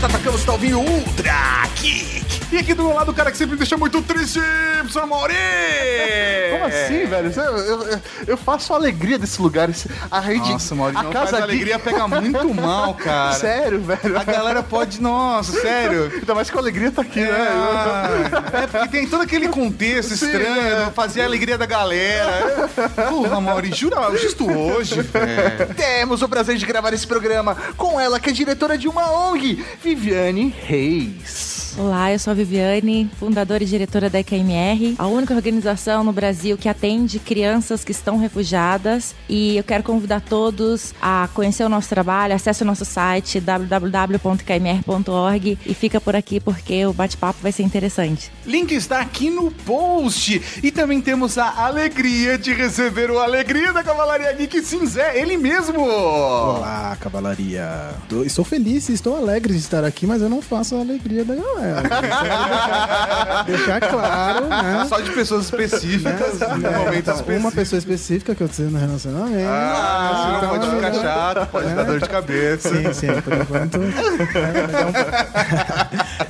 enquanto atacamos está ouvindo Ultrageek. E aqui do meu lado o cara que sempre me deixa muito triste, professor Mauri. Como assim, velho? Eu faço a alegria desse lugar. A rede, nossa, Mauri, a casa faz alegria pega muito mal, cara. Sério, velho. A galera pode, nossa, sério. Ainda mais que a alegria tá aqui, né? É porque tem todo aquele contexto estranho, fazer a alegria da galera. Porra, Mauri, jura, justo hoje. É. Temos o prazer de gravar esse programa com ela, que é diretora de uma ONG, Viviane Reis. Olá, eu sou a Viviane, fundadora e diretora da IKMR, a única organização no Brasil que atende crianças que estão refugiadas, e eu quero convidar todos a conhecer o nosso trabalho. Acesse o nosso site www.kmr.org e fica por aqui porque o bate-papo vai ser interessante. Link está aqui no post. E também temos a alegria de receber o Alegria da Cavalaria Geek, Cinzé, ele mesmo. Olá, Cavalaria. Estou feliz, estou alegre de estar aqui, mas eu não faço a alegria da galera. Deixar claro, né? Só de pessoas específicas, momentos específicos. Uma pessoa específica que eu sei no relacionamento. Ah, então, pode ficar chato, pode dar dor de cabeça. Sim, sim, por enquanto.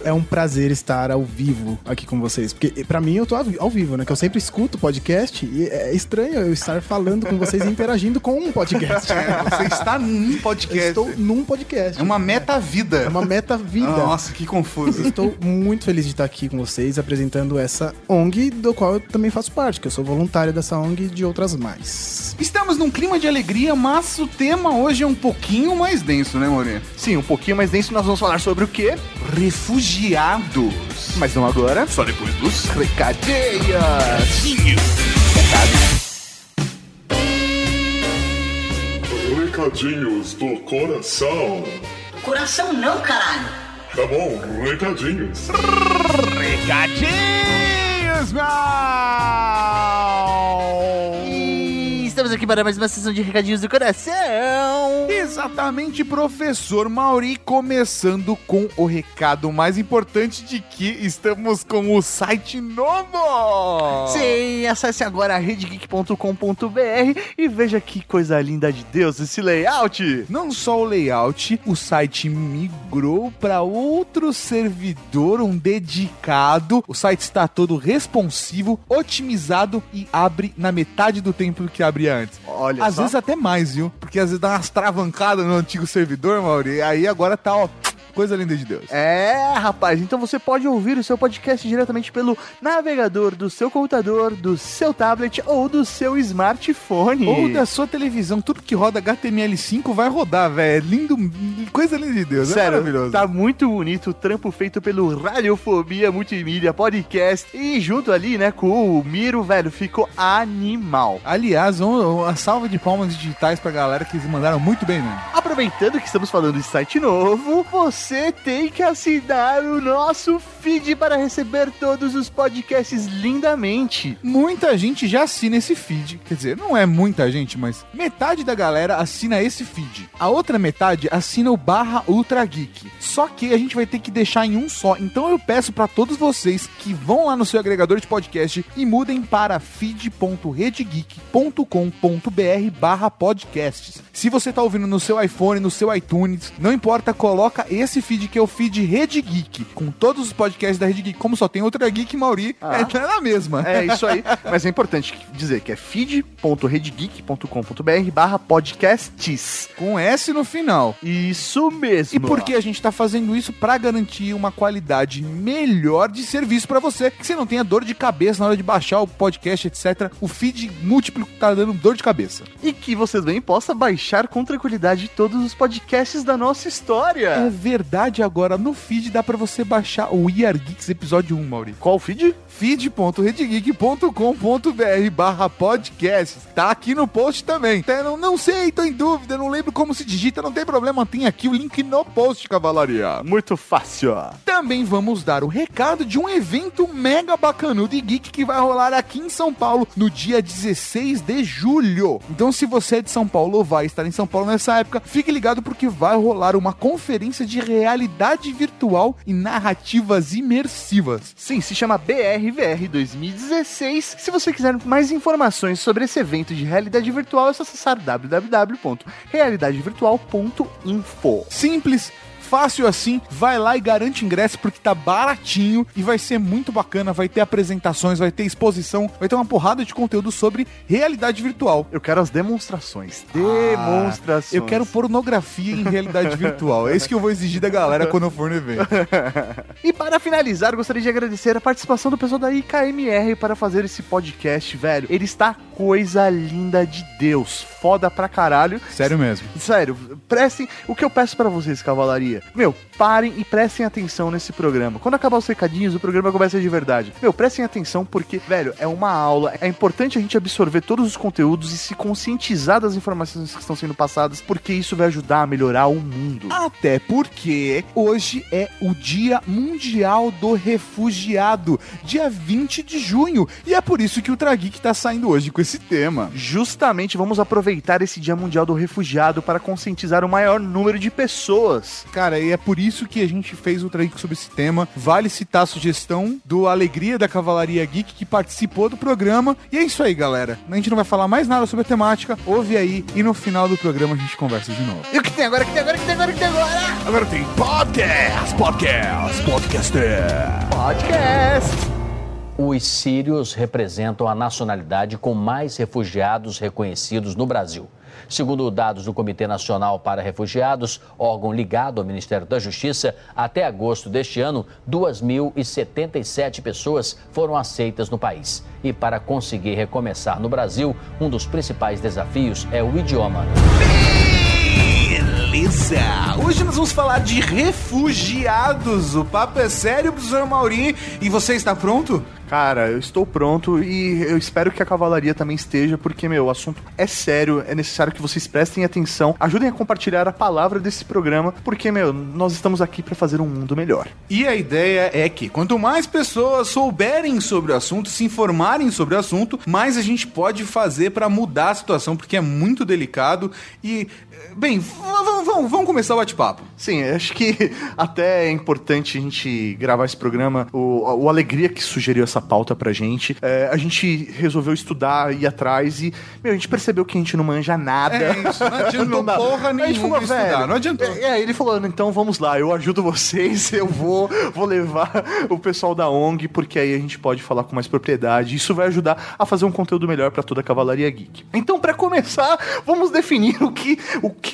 É um prazer estar ao vivo aqui com vocês, porque pra mim eu tô ao vivo, né? Que eu sempre escuto podcast e é estranho eu estar falando com vocês e interagindo com um podcast. Você está num podcast. Eu estou num podcast. É uma meta-vida. É uma meta-vida. Nossa, que confuso. Estou muito feliz de estar aqui com vocês, apresentando essa ONG, do qual eu também faço parte, que eu sou voluntário dessa ONG e de outras mais. Estamos num clima de alegria, mas o tema hoje é um pouquinho mais denso, né, Morê? Sim, um pouquinho mais denso. Nós vamos falar sobre o quê? Refugiados. Mas não agora, só depois dos recadinhos. Recadinhos do coração. Coração não, caralho. Tá bom, recadinhos. Recadinhos, mal! Estamos aqui para mais uma sessão de recadinhos do coração. Exatamente, professor Mauri, começando com o recado mais importante de que estamos com o site novo. Sim, acesse agora redegeek.com.br e veja que coisa linda de Deus esse layout. Não só o layout, o site migrou para outro servidor, um dedicado. O site está todo responsivo, otimizado e abre na metade do tempo que abria antes. Olha às só. Vezes até mais, viu? Porque às vezes dá umas travancadas no antigo servidor, Mauri, aí agora tá, ó, coisa linda de Deus. É, rapaz, então você pode ouvir o seu podcast diretamente pelo navegador do seu computador, do seu tablet ou do seu smartphone. Ou da sua televisão. Tudo que roda HTML5 vai rodar, velho. Lindo, coisa linda de Deus. Sério, é maravilhoso. Tá muito bonito o trampo feito pelo Radiofobia Multimídia Podcast. E junto ali, né, com o Miro, velho, ficou animal. Aliás, uma salva de palmas digitais pra galera que eles mandaram muito bem, né? Aproveitando que estamos falando de site novo, você tem que assinar o nosso feed para receber todos os podcasts lindamente. Muita gente já assina esse feed. Quer dizer, não é muita gente, mas metade da galera assina esse feed. A outra metade assina o /Ultrageek. Só que a gente vai ter que deixar em um só. Então eu peço para todos vocês que vão lá no seu agregador de podcast e mudem para feed.redegeek.com.br/podcasts. Se você tá ouvindo no seu iPhone, no seu iTunes, não importa, coloca esse feed que é o feed Rede Geek, com todos os podcasts da Rede Geek. Como só tem outra Geek, Mauri, é na mesma. É isso aí. Mas é importante dizer que é feed.redegeek.com.br/podcasts. Com S no final. Isso mesmo. E por que a gente tá fazendo isso? Pra garantir uma qualidade melhor de serviço pra você, que você não tenha dor de cabeça na hora de baixar o podcast, etc. O feed múltiplo tá dando dor de cabeça. E que você também possa baixar com tranquilidade todos os podcasts da nossa história. É verdade, agora no feed dá pra você baixar o We Are Geeks episódio 1, Mauri. Qual feed? feed.redegeek.com.br/podcast. Tá aqui no post também. Até não sei, tô em dúvida, não lembro como se digita, não tem problema, tem aqui o link no post, Cavalaria. Muito fácil. Também vamos dar o recado de um evento mega bacanudo e geek que vai rolar aqui em São Paulo no dia 16 de julho. Então se você é de São Paulo ou vai estar em São Paulo nessa época, fique ligado porque vai rolar uma conferência de realidade virtual e narrativas imersivas. Sim, se chama BRVR 2016. Se você quiser mais informações sobre esse evento de realidade virtual, é só acessar www.realidadevirtual.info. Simples, fácil assim, vai lá e garante ingresso porque tá baratinho e vai ser muito bacana, vai ter apresentações, vai ter exposição, vai ter uma porrada de conteúdo sobre realidade virtual. Eu quero as demonstrações. Demonstrações. Eu quero pornografia em realidade virtual. É isso que eu vou exigir da galera quando eu for no evento. E para finalizar, gostaria de agradecer a participação do pessoal da IKMR para fazer esse podcast, velho. Ele está coisa linda de Deus. Foda pra caralho. Sério mesmo. Sério. Prestem... O que eu peço pra vocês, Cavalaria? Meu, parem e prestem atenção nesse programa. Quando acabar os recadinhos, o programa começa de verdade. Meu, prestem atenção porque, velho, é uma aula. É importante a gente absorver todos os conteúdos e se conscientizar das informações que estão sendo passadas, porque isso vai ajudar a melhorar o mundo. Até porque hoje é o Dia Mundial do Refugiado, dia 20 de junho. E é por isso que o Ultrageek tá saindo hoje com esse tema. Justamente, vamos aproveitar esse Dia Mundial do Refugiado para conscientizar o maior número de pessoas. Cara, e é por isso que a gente fez o Ultrageek sobre esse tema. Vale citar a sugestão do Alegria da Cavalaria Geek, que participou do programa. E é isso aí, galera. A gente não vai falar mais nada sobre a temática. Ouve aí e no final do programa a gente conversa de novo. E o que tem agora? Agora tem podcast. Os sírios representam a nacionalidade com mais refugiados reconhecidos no Brasil. Segundo dados do Comitê Nacional para Refugiados, órgão ligado ao Ministério da Justiça, até agosto deste ano, 2.077 pessoas foram aceitas no país. E para conseguir recomeçar no Brasil, um dos principais desafios é o idioma. Beleza! Hoje nós vamos falar de refugiados. O papo é sério, professor Maurinho. E você está pronto? Cara, eu estou pronto e eu espero que a Cavalaria também esteja, porque, meu, o assunto é sério, é necessário que vocês prestem atenção, ajudem a compartilhar a palavra desse programa, porque, meu, nós estamos aqui para fazer um mundo melhor. E a ideia é que, quanto mais pessoas souberem sobre o assunto, se informarem sobre o assunto, mais a gente pode fazer para mudar a situação, porque é muito delicado e... Bem, vamos começar o bate-papo. Sim, acho que até é importante a gente gravar esse programa. O Alegria que sugeriu essa pauta pra gente. A gente resolveu estudar, ir atrás e, meu, a gente percebeu que a gente não manja nada. É isso, não adiantou não, porra nenhuma. A gente falou, velho, não adiantou. Ele falou, então vamos lá, eu ajudo vocês, eu vou levar o pessoal da ONG, porque aí a gente pode falar com mais propriedade. Isso vai ajudar a fazer um conteúdo melhor pra toda a Cavalaria Geek. Então, pra começar, vamos definir o que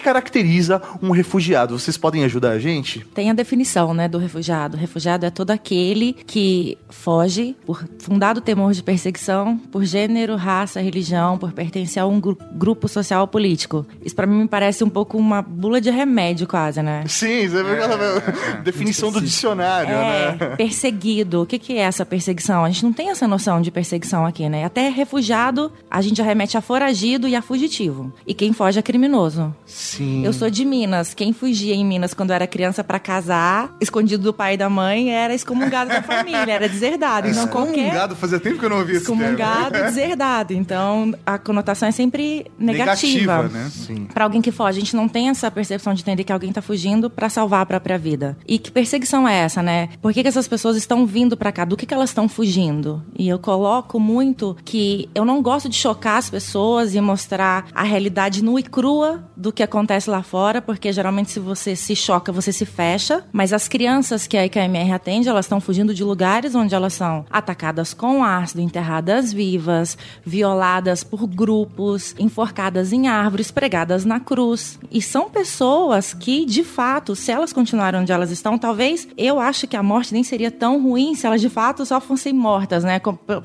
caracteriza um refugiado? Vocês podem ajudar a gente? Tem a definição, né, do refugiado. O refugiado é todo aquele que foge por fundado temor de perseguição, por gênero, raça, religião, por pertencer a um grupo social ou político. Isso pra mim me parece um pouco uma bula de remédio quase, né? Sim, você definição do dicionário, né? Perseguido. O que é essa perseguição? A gente não tem essa noção de perseguição aqui, né? Até refugiado, a gente arremete a foragido e a fugitivo. E quem foge é criminoso. Sim. Eu sou de Minas. Quem fugia em Minas quando era criança pra casar, escondido do pai e da mãe, era excomungado da família, era deserdado. Então, excomungado, fazia tempo que eu não ouvia isso. Excomungado, deserdado. Então, a conotação é sempre negativa, né? Sim. Pra alguém que foge, a gente não tem essa percepção de entender que alguém tá fugindo pra salvar a própria vida. E que perseguição é essa, né? Por que essas pessoas estão vindo pra cá? Do que elas estão fugindo? E eu coloco muito que eu não gosto de chocar as pessoas e mostrar a realidade nua e crua do que acontece lá fora, porque geralmente se você se choca, você se fecha, mas as crianças que a IKMR atende, elas estão fugindo de lugares onde elas são atacadas com ácido, enterradas vivas, violadas por grupos, enforcadas em árvores, pregadas na cruz, e são pessoas que, de fato, se elas continuarem onde elas estão, talvez eu acho que a morte nem seria tão ruim se elas de fato só fossem mortas, né,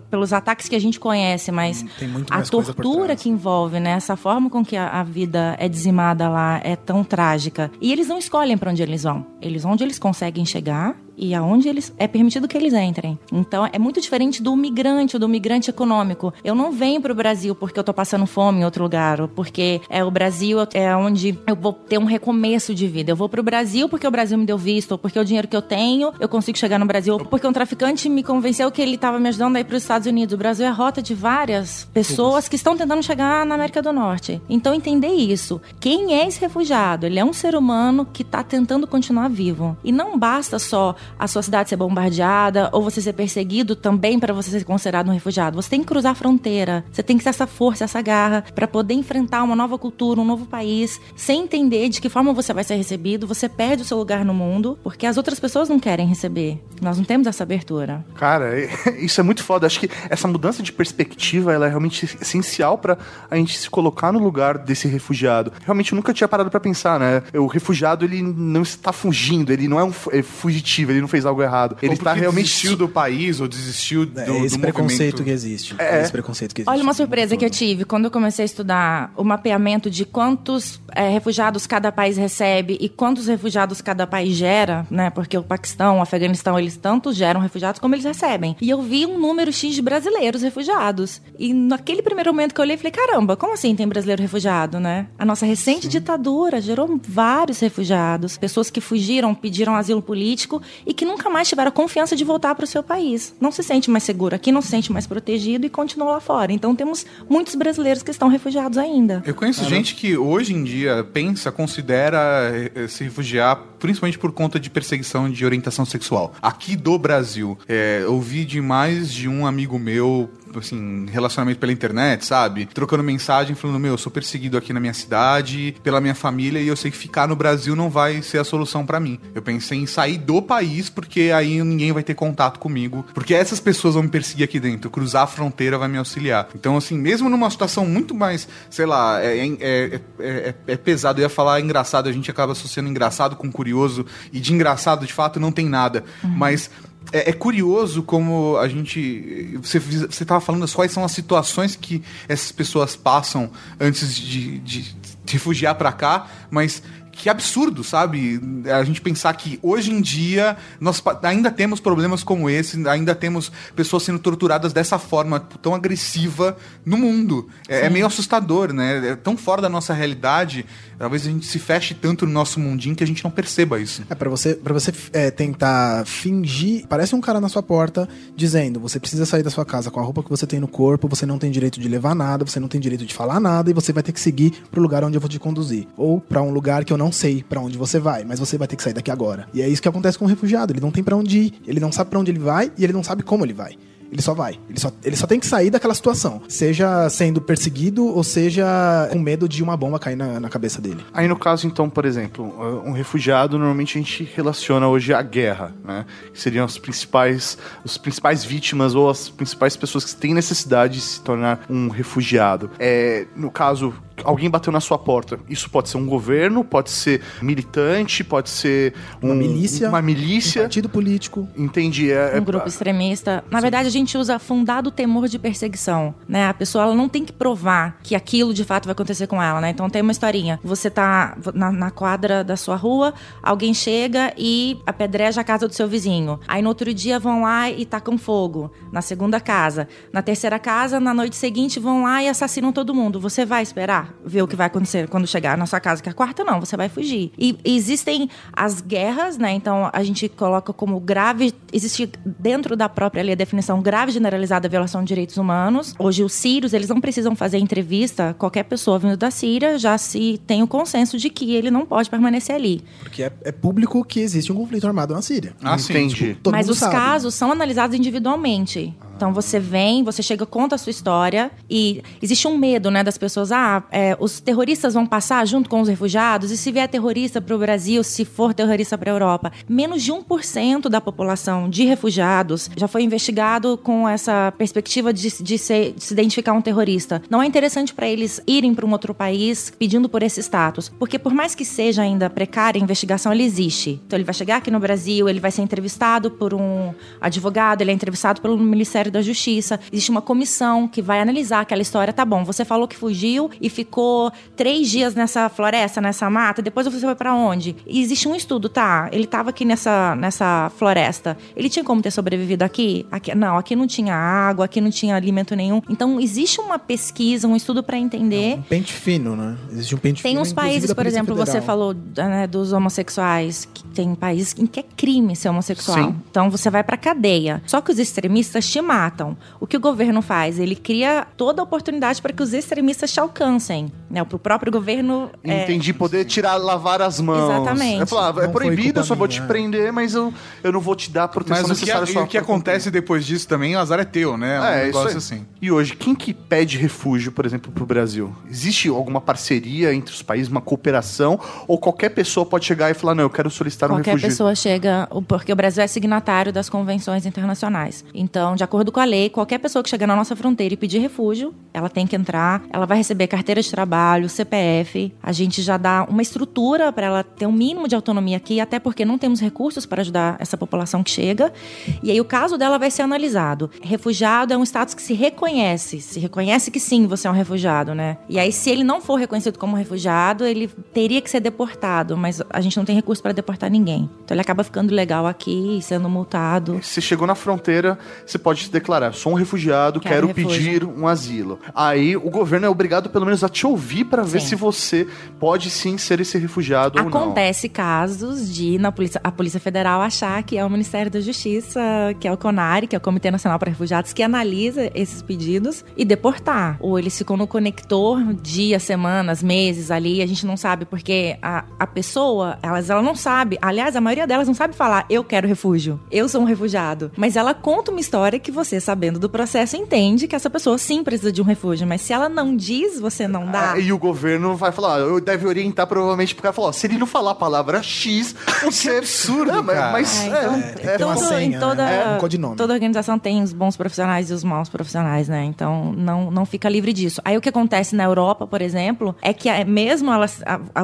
pelos ataques que a gente conhece, mas a tortura que envolve, né, essa forma com que a vida é dizimada lá é tão trágica. E eles não escolhem para onde eles vão. Eles onde eles conseguem chegar e aonde eles é permitido que eles entrem. Então, é muito diferente do migrante econômico. Eu não venho pro Brasil porque eu tô passando fome em outro lugar, ou porque o Brasil é onde eu vou ter um recomeço de vida. Eu vou pro Brasil porque o Brasil me deu visto, ou porque o dinheiro que eu tenho, eu consigo chegar no Brasil, ou porque um traficante me convenceu que ele tava me ajudando a ir pros Estados Unidos. O Brasil é rota de várias pessoas que estão tentando chegar na América do Norte. Então, entender isso. Quem é esse refugiado? Ele é um ser humano que tá tentando continuar vivo. E não basta só a sua cidade ser bombardeada ou você ser perseguido também para você ser considerado um refugiado. Você tem que cruzar a fronteira, você tem que ter essa força, essa garra para poder enfrentar uma nova cultura, um novo país, sem entender de que forma você vai ser recebido. Você perde o seu lugar no mundo porque as outras pessoas não querem receber. Nós não temos essa abertura. Cara, isso é muito foda. Acho que essa mudança de perspectiva ela é realmente essencial para a gente se colocar no lugar desse refugiado. Realmente eu nunca tinha parado para pensar, né? O refugiado, ele não está fugindo, ele não é um fugitivo, ele não fez algo errado. Ele está realmente... desistiu do país ou desistiu do movimento. Esse preconceito que existe. É esse preconceito que existe. Olha uma surpresa que eu tive quando eu comecei a estudar o mapeamento de quantos refugiados cada país recebe e quantos refugiados cada país gera, né? Porque o Paquistão, o Afeganistão, eles tanto geram refugiados como eles recebem. E eu vi um número X de brasileiros refugiados. E naquele primeiro momento que eu olhei, falei, caramba, como assim tem brasileiro refugiado, né? A nossa recente ditadura gerou vários refugiados, pessoas que fugiram, pediram asilo político e que nunca mais tiveram a confiança de voltar para o seu país. Não se sente mais seguro aqui, não se sente mais protegido e continua lá fora. Então temos muitos brasileiros que estão refugiados ainda. Eu conheço gente que hoje em dia pensa, considera se refugiar principalmente por conta de perseguição de orientação sexual. Aqui do Brasil, ouvi de mais de um amigo meu, assim, relacionamento pela internet, sabe? Trocando mensagem, falando, eu sou perseguido aqui na minha cidade, pela minha família, e eu sei que ficar no Brasil não vai ser a solução pra mim. Eu pensei em sair do país, porque aí ninguém vai ter contato comigo, porque essas pessoas vão me perseguir aqui dentro, cruzar a fronteira vai me auxiliar. Então, assim, mesmo numa situação muito mais, sei lá, é pesado, eu ia falar engraçado, a gente acaba associando engraçado com curioso, e de engraçado, de fato, não tem nada. Mas... É curioso como a gente... Você estava falando quais são as situações que essas pessoas passam antes de refugiar para cá, mas... Que absurdo, sabe? A gente pensar que hoje em dia nós ainda temos problemas como esse, ainda temos pessoas sendo torturadas dessa forma tão agressiva no mundo. É meio assustador, né? É tão fora da nossa realidade, talvez a gente se feche tanto no nosso mundinho que a gente não perceba isso. Pra você tentar fingir, parece um cara na sua porta dizendo, você precisa sair da sua casa com a roupa que você tem no corpo, você não tem direito de levar nada, você não tem direito de falar nada e você vai ter que seguir pro lugar onde eu vou te conduzir. Ou pra um lugar que eu não sei pra onde você vai, mas você vai ter que sair daqui agora. E é isso que acontece com o refugiado. Ele não tem pra onde ir, ele não sabe pra onde ele vai e ele não sabe como ele vai. Ele só vai. Ele só tem que sair daquela situação. Seja sendo perseguido ou seja com medo de uma bomba cair na cabeça dele. Aí no caso, então, por exemplo, um refugiado, normalmente a gente relaciona hoje à guerra, né? Que seriam as principais vítimas ou as principais pessoas que têm necessidade de se tornar um refugiado. No caso... Alguém bateu na sua porta. Isso pode ser um governo, pode ser militante, pode ser uma milícia. Um partido político. Entendi. Um grupo extremista. Na verdade, a gente usa fundado temor de perseguição, né? A pessoa ela não tem que provar que aquilo de fato vai acontecer com ela, né? Então tem uma historinha. Você tá na quadra da sua rua, alguém chega e apedreja a casa do seu vizinho. Aí no outro dia vão lá e tacam fogo. Na segunda casa. Na terceira casa, na noite seguinte vão lá e assassinam todo mundo. Você vai esperar? Ver o que vai acontecer quando chegar na sua casa, que é a quarta, não, você vai fugir. E existem as guerras, né? Então a gente coloca como grave, existe dentro da própria lei a definição grave generalizada violação de direitos humanos. Hoje os sírios, eles não precisam fazer entrevista, qualquer pessoa vindo da Síria já se tem o consenso de que ele não pode permanecer ali. Porque é público que existe um conflito armado na Síria. Ah, entendi. Mas os casos são analisados individualmente. Então você vem, você chega, conta a sua história e existe um medo, né, das pessoas, os terroristas vão passar junto com os refugiados e se vier terrorista para o Brasil, se for terrorista para a Europa. Menos de 1% da população de refugiados já foi investigado com essa perspectiva de se identificar um terrorista. Não é interessante para eles irem para um outro país pedindo por esse status, porque por mais que seja ainda precária a investigação, ele existe. Então ele vai chegar aqui no Brasil, ele vai ser entrevistado por um advogado, ele é entrevistado pelo Ministério da Justiça, existe uma comissão que vai analisar aquela história, tá bom, você falou que fugiu e ficou 3 dias nessa floresta, nessa mata, depois você foi pra onde? E existe um estudo, tá, ele tava aqui nessa floresta, ele tinha como ter sobrevivido aqui? Aqui não tinha água, aqui não tinha alimento nenhum, então existe uma pesquisa, um estudo pra entender. Um pente fino, né? Existe um pente fino. Tem uns países, por exemplo, você falou, né, dos homossexuais, que tem países em que é crime ser homossexual. Sim. Então você vai pra cadeia. Só que os extremistas te matam. matam. O que o governo faz? Ele cria toda a oportunidade para que os extremistas te alcancem, né? Para o próprio governo... Entendi, poder tirar, lavar as mãos. Exatamente. É proibido, eu só vou te prender, mas eu não vou te dar a proteção necessária. Mas o que acontece depois disso também, o azar é teu, né? É, um negócio assim. E hoje, quem que pede refúgio, por exemplo, para o Brasil? Existe alguma parceria entre os países, uma cooperação? Ou qualquer pessoa pode chegar e falar, não, eu quero solicitar um refúgio? Qualquer pessoa chega, porque o Brasil é signatário das convenções internacionais. Então, de acordo com a lei, qualquer pessoa que chegar na nossa fronteira e pedir refúgio, ela tem que entrar, ela vai receber carteira de trabalho, CPF. A gente já dá uma estrutura para ela ter um mínimo de autonomia aqui, até porque não temos recursos para ajudar essa população que chega. E aí o caso dela vai ser analisado. Refugiado é um status que se reconhece que sim, você é um refugiado, né? E aí, se ele não for reconhecido como refugiado, ele teria que ser deportado, mas a gente não tem recurso para deportar ninguém. Então ele acaba ficando legal aqui, sendo multado. Se chegou na fronteira, você pode se declarar, sou um refugiado, quero pedir um asilo. Aí o governo é obrigado pelo menos a te ouvir para ver se você pode sim ser esse refugiado ou não. Acontece casos de a Polícia Federal achar que é o Ministério da Justiça, que é o CONARE, que é o Comitê Nacional para Refugiados, que analisa esses pedidos e deportar. Ou eles ficam no conector dias, semanas, meses ali, a gente não sabe, porque a pessoa, ela não sabe, aliás, a maioria delas não sabe falar, eu quero refúgio, eu sou um refugiado. Mas ela conta uma história que você, sabendo do processo, entende que essa pessoa sim precisa de um refúgio, mas se ela não diz, você não dá. E o governo vai falar, eu deve orientar provavelmente pro cara, falar, se ele não falar a palavra X, você é absurdo, cara. Mas toda organização tem os bons profissionais e os maus profissionais, né? Então, não fica livre disso. Aí o que acontece na Europa, por exemplo, é que mesmo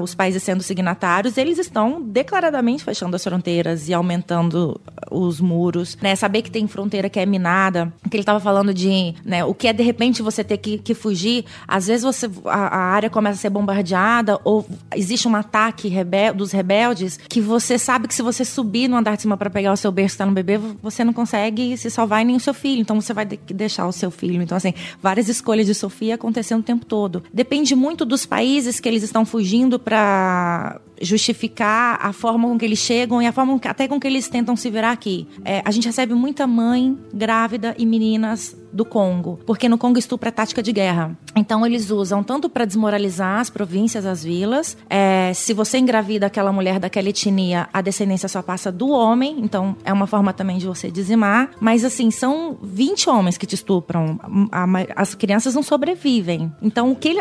os países sendo signatários, eles estão declaradamente fechando as fronteiras e aumentando os muros, né? Saber que tem fronteira que é minada, que ele estava falando de, né, o que é de repente você ter que fugir, às vezes a área começa a ser bombardeada ou existe um ataque dos rebeldes que você sabe que se você subir no andar de cima para pegar o seu berço que tá no bebê, você não consegue se salvar e nem o seu filho, então você vai deixar o seu filho. Então, assim, várias escolhas de Sofia acontecendo o tempo todo. Depende muito dos países que eles estão fugindo para justificar a forma com que eles chegam e a forma até com que eles tentam se virar aqui. A gente recebe muita mãe grávida e meninas do Congo, porque no Congo estupro é tática de guerra. Então eles usam tanto para desmoralizar as províncias, as vilas, se você engravida aquela mulher daquela etnia, a descendência só passa do homem, então é uma forma também de você dizimar, mas assim, são 20 homens que te estupram, as crianças não sobrevivem. Então o que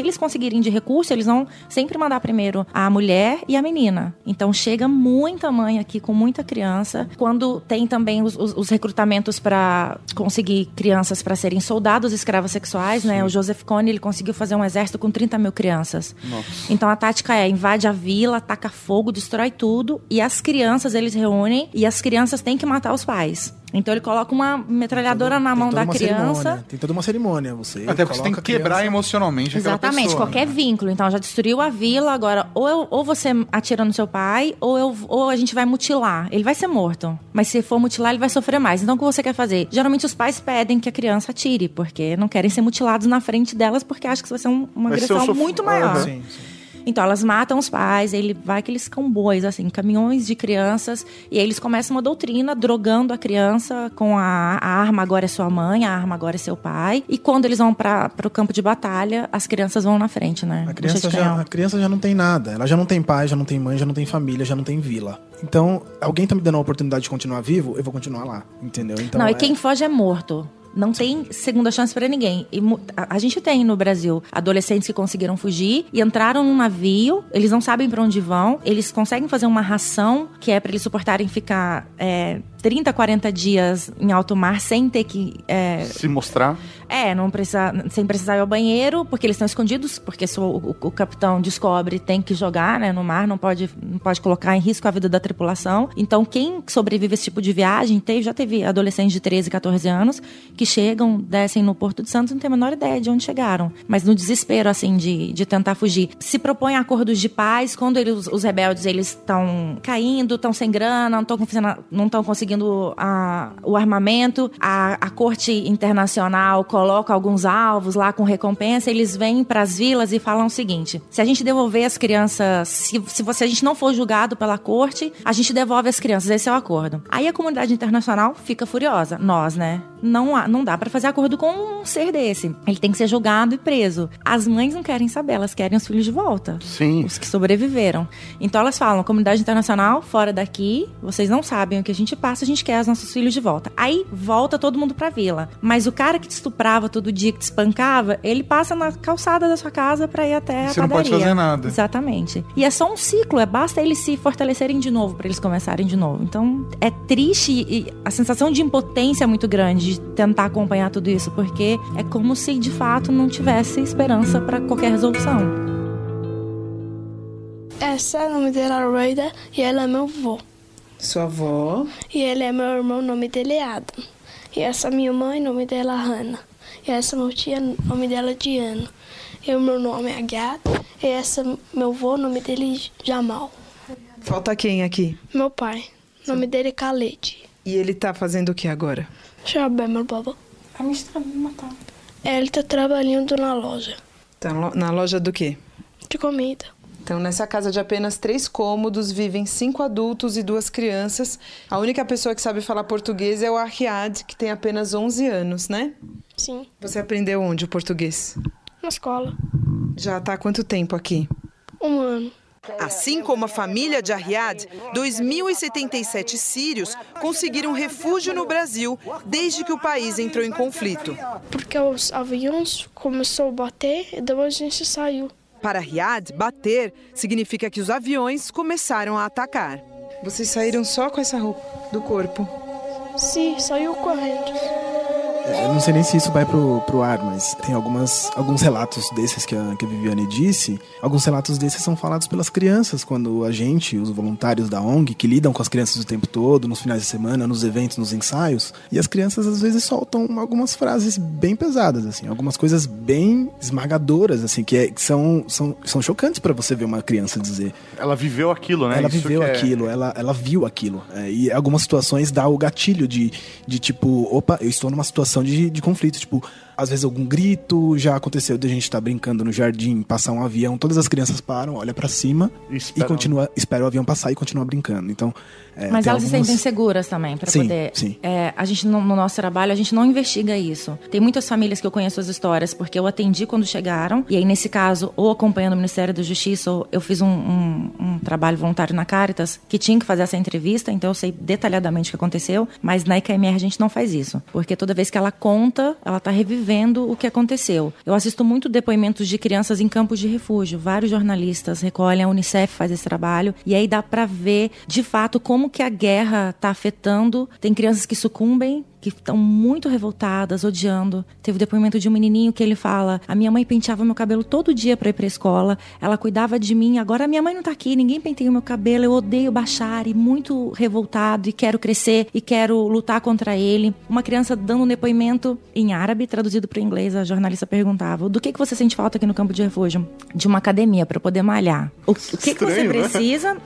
eles conseguirem de recurso, eles vão sempre mandar primeiro a mulher e a menina. Então chega muita mãe aqui com muita criança. Quando tem também os recrutamentos para conseguir crianças para serem soldados, escravas sexuais, sim, né? O Joseph Kony, ele conseguiu fazer um exército com 30 mil crianças. Nossa. Então a tática é invade a vila, taca fogo, destrói tudo e as crianças eles reúnem e as crianças têm que matar os pais. Então ele coloca uma metralhadora na mão da criança. Tem toda uma cerimônia. Até porque você tem que quebrar emocionalmente aquela pessoa. Exatamente, qualquer vínculo. Então já destruiu a vila, agora ou você atira no seu pai ou a gente vai mutilar. Ele vai ser morto, mas se for mutilar ele vai sofrer mais. Então o que você quer fazer? Geralmente os pais pedem que a criança atire, porque não querem ser mutilados na frente delas, porque acham que isso vai ser uma agressão muito maior. Sim, sim. Então, elas matam os pais, ele vai aqueles comboios, assim, caminhões de crianças, e aí eles começam uma doutrina drogando a criança com a arma agora é sua mãe, a arma agora é seu pai, e quando eles vão para o campo de batalha, as crianças vão na frente, né? A criança já não tem nada, ela já não tem pai, já não tem mãe, já não tem família, já não tem vila. Então, alguém tá me dando a oportunidade de continuar vivo, eu vou continuar lá, entendeu? Então, não, e quem foge é morto. Não tem segunda chance pra ninguém. E a gente tem no Brasil adolescentes que conseguiram fugir e entraram num navio, eles não sabem pra onde vão, eles conseguem fazer uma ração que é pra eles suportarem ficar 30, 40 dias em alto mar sem ter que... se mostrar? Sem precisar ir ao banheiro, porque eles estão escondidos, porque se o capitão descobre, tem que jogar, né, no mar, não pode colocar em risco a vida da tripulação. Então, quem sobrevive a esse tipo de viagem, já teve adolescentes de 13, 14 anos, que chegam, descem no Porto de Santos, não tem a menor ideia de onde chegaram. Mas no desespero, assim, de tentar fugir. Se propõem acordos de paz, quando os rebeldes, eles estão caindo, estão sem grana, não estão conseguindo o armamento, a corte internacional coloca alguns alvos lá com recompensa, eles vêm pras vilas e falam o seguinte, se a gente devolver as crianças, se a gente não for julgado pela corte, a gente devolve as crianças, esse é o acordo. Aí a comunidade internacional fica furiosa, nós, né? não dá pra fazer acordo com um ser desse. Ele tem que ser julgado e preso. As mães não querem saber, elas querem os filhos de volta. Sim. Os que sobreviveram. Então elas falam, comunidade internacional, fora daqui, vocês não sabem o que a gente passa, a gente quer os nossos filhos de volta. Aí volta todo mundo pra vila. Mas o cara que te estuprava todo dia, que te espancava, ele passa na calçada da sua casa pra ir até a padaria. Você não pode fazer nada. Exatamente. E é só um ciclo, basta eles se fortalecerem de novo pra eles começarem de novo. Então é triste e a sensação de impotência é muito grande de tentar acompanhar tudo isso, porque é como se de fato não tivesse esperança pra qualquer resolução. Essa, o nome dela é Reda e ela é meu avô. Sua avó? E ele é meu irmão, o nome dele é Adam. E essa minha mãe, o nome dela é Hannah. E essa minha tia, o nome dela é Diana. E o meu nome é Gato. E essa, meu avô, o nome dele é Jamal. Falta quem aqui? Meu pai. O nome dele é Khaled. E ele tá fazendo o que agora? Xabé, meu baba. A minha está me matando. Ele tá trabalhando na loja. Tá na loja do quê? De comida. Então, nessa casa de apenas 3 cômodos, vivem 5 adultos e 2 crianças. A única pessoa que sabe falar português é o Arriad, que tem apenas 11 anos, né? Sim. Você aprendeu onde o português? Na escola. Já tá há quanto tempo aqui? 1 ano. Assim como a família de Arriad, 2.077 sírios conseguiram refúgio no Brasil desde que o país entrou em conflito. Porque os aviões começaram a bater e depois a gente saiu. Para Arriad, bater significa que os aviões começaram a atacar. Vocês saíram só com essa roupa do corpo? Sim, saiu correndo. Eu não sei nem se isso vai pro ar, mas tem alguns relatos desses que a Viviane disse. Alguns relatos desses são falados pelas crianças, quando a gente, os voluntários da ONG, que lidam com as crianças o tempo todo, nos finais de semana, nos eventos, nos ensaios, e as crianças às vezes soltam algumas frases bem pesadas, assim, algumas coisas bem esmagadoras, assim, que são chocantes pra você ver uma criança dizer. Ela viveu aquilo, né? Ela isso viveu aquilo, ela viu aquilo. E algumas situações dá o gatilho de tipo, opa, eu estou numa situação de conflito, tipo, às vezes algum grito, já aconteceu de a gente estar brincando no jardim, passar um avião, todas as crianças param, olham pra cima e continua, espera o avião passar e continua brincando. Então, mas elas se sentem seguras também, pra poder... Sim. A gente, no nosso trabalho, a gente não investiga isso. Tem muitas famílias que eu conheço as histórias, porque eu atendi quando chegaram, e aí, nesse caso, ou acompanhando o Ministério da Justiça, ou eu fiz um trabalho voluntário na Caritas, que tinha que fazer essa entrevista, então eu sei detalhadamente o que aconteceu, mas na IKMR a gente não faz isso, porque toda vez que ela conta, ela tá revivendo o que aconteceu. Eu assisto muito depoimentos de crianças em campos de refúgio. Vários jornalistas recolhem, a Unicef faz esse trabalho, e aí dá pra ver, de fato, como que a guerra tá afetando. Tem crianças que sucumbem, que estão muito revoltadas, odiando. Teve o depoimento de um menininho que ele fala: a minha mãe penteava meu cabelo todo dia pra ir pra escola, ela cuidava de mim, agora a minha mãe não tá aqui, ninguém penteia o meu cabelo, eu odeio Bashar, muito revoltado, e quero crescer, e quero lutar contra ele. Uma criança dando um depoimento em árabe, traduzido pro inglês, a jornalista perguntava: do que você sente falta aqui no campo de refúgio? De uma academia, pra eu poder malhar. O que você precisa?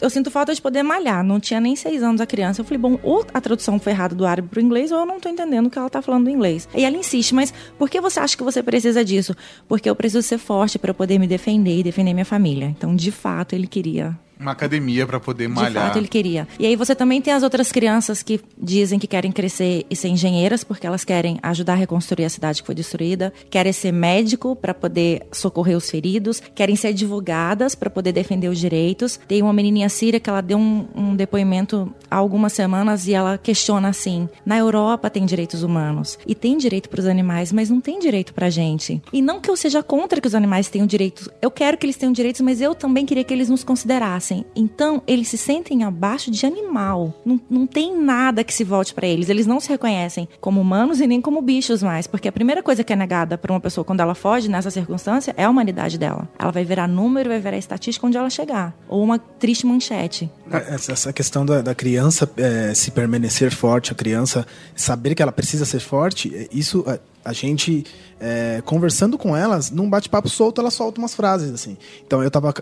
Eu sinto falta de poder malhar, não tinha nem 6 anos a criança. Eu falei, bom, ou a tradução foi errada do árabe pro inglês, ou eu não tô entendendo o que ela tá falando em inglês. E ela insiste, mas por que você acha que você precisa disso? Porque eu preciso ser forte para eu poder me defender e defender minha família. Então, de fato, ele queria... uma academia para poder malhar. De fato, ele queria. E aí você também tem as outras crianças que dizem que querem crescer e ser engenheiras, porque elas querem ajudar a reconstruir a cidade que foi destruída, querem ser médico para poder socorrer os feridos, querem ser advogadas para poder defender os direitos. Tem uma menininha síria que ela deu um depoimento há algumas semanas e ela questiona assim: na Europa tem direitos humanos e tem direito para os animais, mas não tem direito pra gente. E não que eu seja contra que os animais tenham direitos, eu quero que eles tenham direitos, mas eu também queria que eles nos considerassem. Então, eles se sentem abaixo de animal. Não tem nada que se volte pra eles. Eles não se reconhecem como humanos e nem como bichos mais. Porque a primeira coisa que é negada pra uma pessoa quando ela foge nessa circunstância é a humanidade dela. Ela vai virar número, vai virar estatística onde ela chegar. Ou uma triste manchete. Essa questão da criança se permanecer forte, a criança saber que ela precisa ser forte, isso... A gente, conversando com elas, num bate-papo solto, ela solta umas frases, assim. Então, eu tava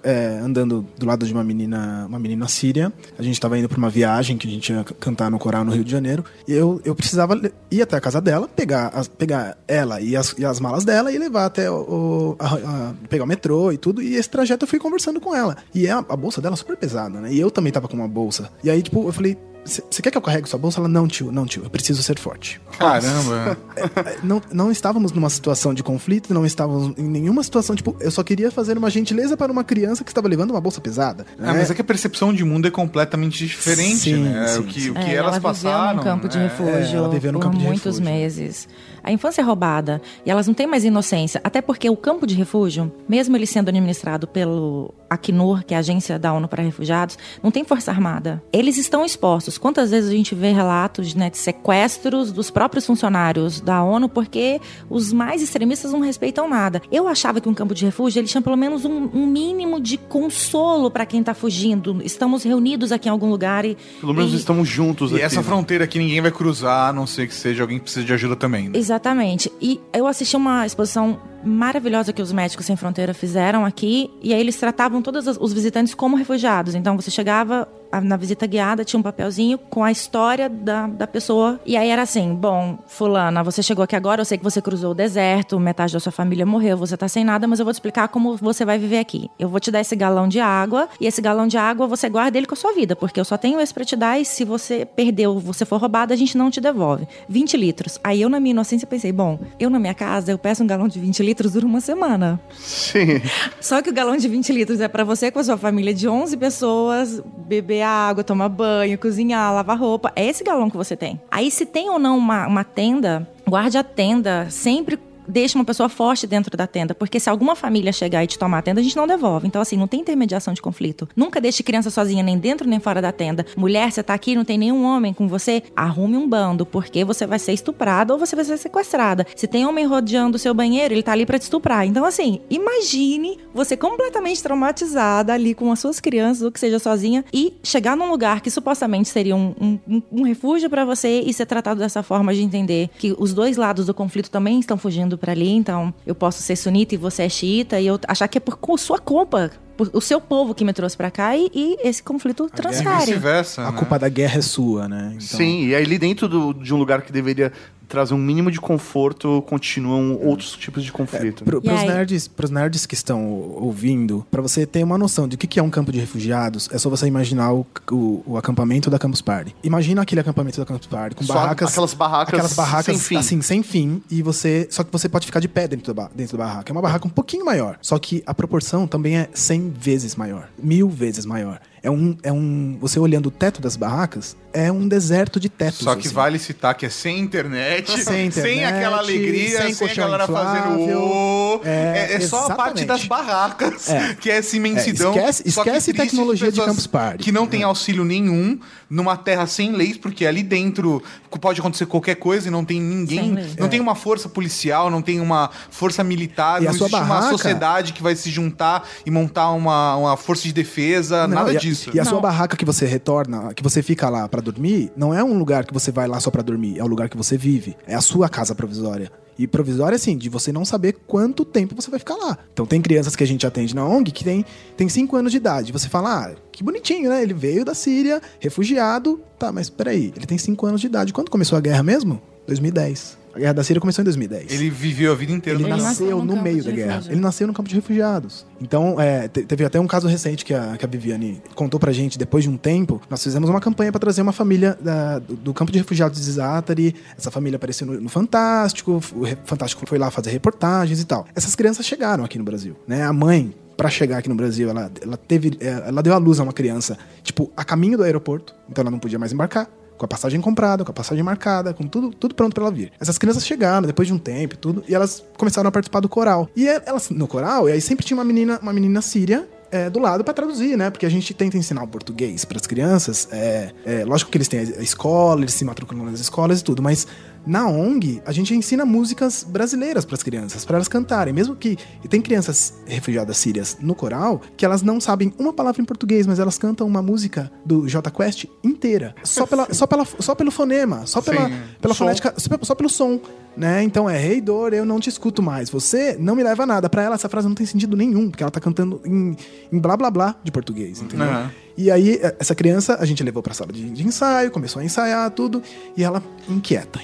andando do lado de uma menina síria. A gente tava indo pra uma viagem que a gente ia cantar no coral no Rio de Janeiro. E eu precisava ir até a casa dela, pegar ela e as malas dela e levar até pegar o metrô e tudo. E esse trajeto eu fui conversando com ela. E a bolsa dela é super pesada, né? E eu também tava com uma bolsa. E aí, tipo, eu falei... você quer que eu carregue sua bolsa? Ela, não tio, eu preciso ser forte. Caramba. Não estávamos numa situação de conflito, não estávamos em nenhuma situação, tipo, eu só queria fazer uma gentileza para uma criança que estava levando uma bolsa pesada. Ah, mas é que a percepção de mundo é completamente diferente, sim, né? Sim, o que elas passaram. Ela viveu num campo de refúgio por muitos meses. A infância é roubada e elas não têm mais inocência, até porque o campo de refúgio, mesmo ele sendo administrado pelo Acnur, que é a Agência da ONU para Refugiados, não tem força armada. Eles estão expostos. Quantas vezes a gente vê relatos, né, de sequestros dos próprios funcionários da ONU porque os mais extremistas não respeitam nada. Eu achava que um campo de refúgio, ele tinha pelo menos um mínimo de consolo para quem está fugindo. Estamos reunidos aqui em algum lugar e... Pelo menos estamos juntos aqui. E essa fronteira aqui ninguém vai cruzar, a não ser que seja alguém que precisa de ajuda também, né? Exatamente. E eu assisti uma exposição maravilhosa que os Médicos Sem Fronteiras fizeram aqui, e aí eles tratavam todos os visitantes como refugiados. Então você chegava na visita guiada, tinha um papelzinho com a história da pessoa, e aí era assim, bom, fulana, você chegou aqui agora, eu sei que você cruzou o deserto, metade da sua família morreu, você tá sem nada, mas eu vou te explicar como você vai viver aqui. Eu vou te dar esse galão de água, e esse galão de água você guarda ele com a sua vida, porque eu só tenho esse pra te dar, e se você perdeu, você for roubada, a gente não te devolve. 20 litros. Aí eu, na minha inocência, pensei, bom, eu na minha casa, eu peço um galão de 20 litros, dura uma semana. Sim. Só que o galão de 20 litros é pra você com a sua família de 11 pessoas, beber água, tomar banho, cozinhar, lavar roupa. É esse galão que você tem. Aí, se tem ou não uma tenda, guarde a tenda, sempre deixa uma pessoa forte dentro da tenda, porque se alguma família chegar e te tomar a tenda, a gente não devolve. Então, assim, não tem intermediação de conflito. Nunca deixe criança sozinha, nem dentro nem fora da tenda. Mulher, você tá aqui, não tem nenhum homem com você, arrume um bando, porque você vai ser estuprada ou você vai ser sequestrada. Se tem homem rodeando o seu banheiro, ele tá ali pra te estuprar. Então, assim, imagine você completamente traumatizada ali com as suas crianças, ou que seja, sozinha, e chegar num lugar que supostamente seria um refúgio pra você e ser tratado dessa forma, de entender que os dois lados do conflito também estão fugindo para ali, então eu posso ser sunita e você é xiita, e eu achar que é por sua culpa, por o seu povo que me trouxe para cá, e esse conflito transfere. A culpa da guerra é sua, né? Então... Sim, e ali dentro de um lugar que deveria trazer um mínimo de conforto, continuam outros tipos de conflito. Pros nerds que estão ouvindo, para você ter uma noção de o que é um campo de refugiados, é só você imaginar o acampamento da Campus Party. Imagina aquele acampamento da Campus Party, com barracas... Aquelas barracas sem fim, e você... Só que você pode ficar de pé dentro da barraca. É uma barraca um pouquinho maior, só que a proporção também é 100 vezes maior, 1000 vezes maior. Você olhando o teto das barracas, é um deserto de tetos. Só que assim, vale citar que é sem internet, sem aquela alegria, sem a galera inflável, fazendo é só a parte das barracas, que é essa imensidão. Esquece tecnologia de Campus Party. Que não tem auxílio nenhum, numa terra sem leis, porque ali dentro pode acontecer qualquer coisa e não tem ninguém. Não tem uma força policial, não tem uma força militar, não existe uma sociedade que vai se juntar e montar uma força de defesa, nada disso. E a sua barraca que você retorna, que você fica lá pra dormir, não é um lugar que você vai lá só pra dormir, é o lugar que você vive. É a sua casa provisória. E provisória, assim, de você não saber quanto tempo você vai ficar lá. Então, tem crianças que a gente atende na ONG que tem 5 anos de idade. Você fala, que bonitinho, né? Ele veio da Síria, refugiado. Tá, mas peraí, ele tem 5 anos de idade. Quando começou a guerra mesmo? 2010. A guerra da Síria começou em 2010. Ele viveu a vida inteira. Ele nasceu no meio da guerra. Ele nasceu no campo de refugiados. Então, teve até um caso recente que a Viviane contou pra gente. Depois de um tempo, nós fizemos uma campanha pra trazer uma família do campo de refugiados de Zatari. Essa família apareceu no Fantástico. O Fantástico foi lá fazer reportagens e tal. Essas crianças chegaram aqui no Brasil, né? A mãe, pra chegar aqui no Brasil, ela deu à luz a uma criança, tipo, a caminho do aeroporto. Então, ela não podia mais embarcar. Com a passagem comprada, com a passagem marcada, com tudo pronto pra ela vir. Essas crianças chegaram depois de um tempo e tudo, e elas começaram a participar do coral. E elas no coral, e aí sempre tinha uma menina síria do lado pra traduzir, né? Porque a gente tenta ensinar o português pras crianças. Lógico que eles têm a escola, eles se matriculam nas escolas e tudo, mas na ONG, a gente ensina músicas brasileiras pras crianças, pra elas cantarem. Mesmo que... E tem crianças refugiadas sírias no coral que elas não sabem uma palavra em português, mas elas cantam uma música do J Quest inteira. Só pelo fonema, pela fonética, só pelo som, né? Então rei dor, eu não te escuto mais, você não me leva a nada. Pra ela, essa frase não tem sentido nenhum, porque ela tá cantando em blá blá blá de português, entendeu? Uhum. E aí, essa criança, a gente levou pra sala de ensaio, começou a ensaiar tudo, e ela inquieta,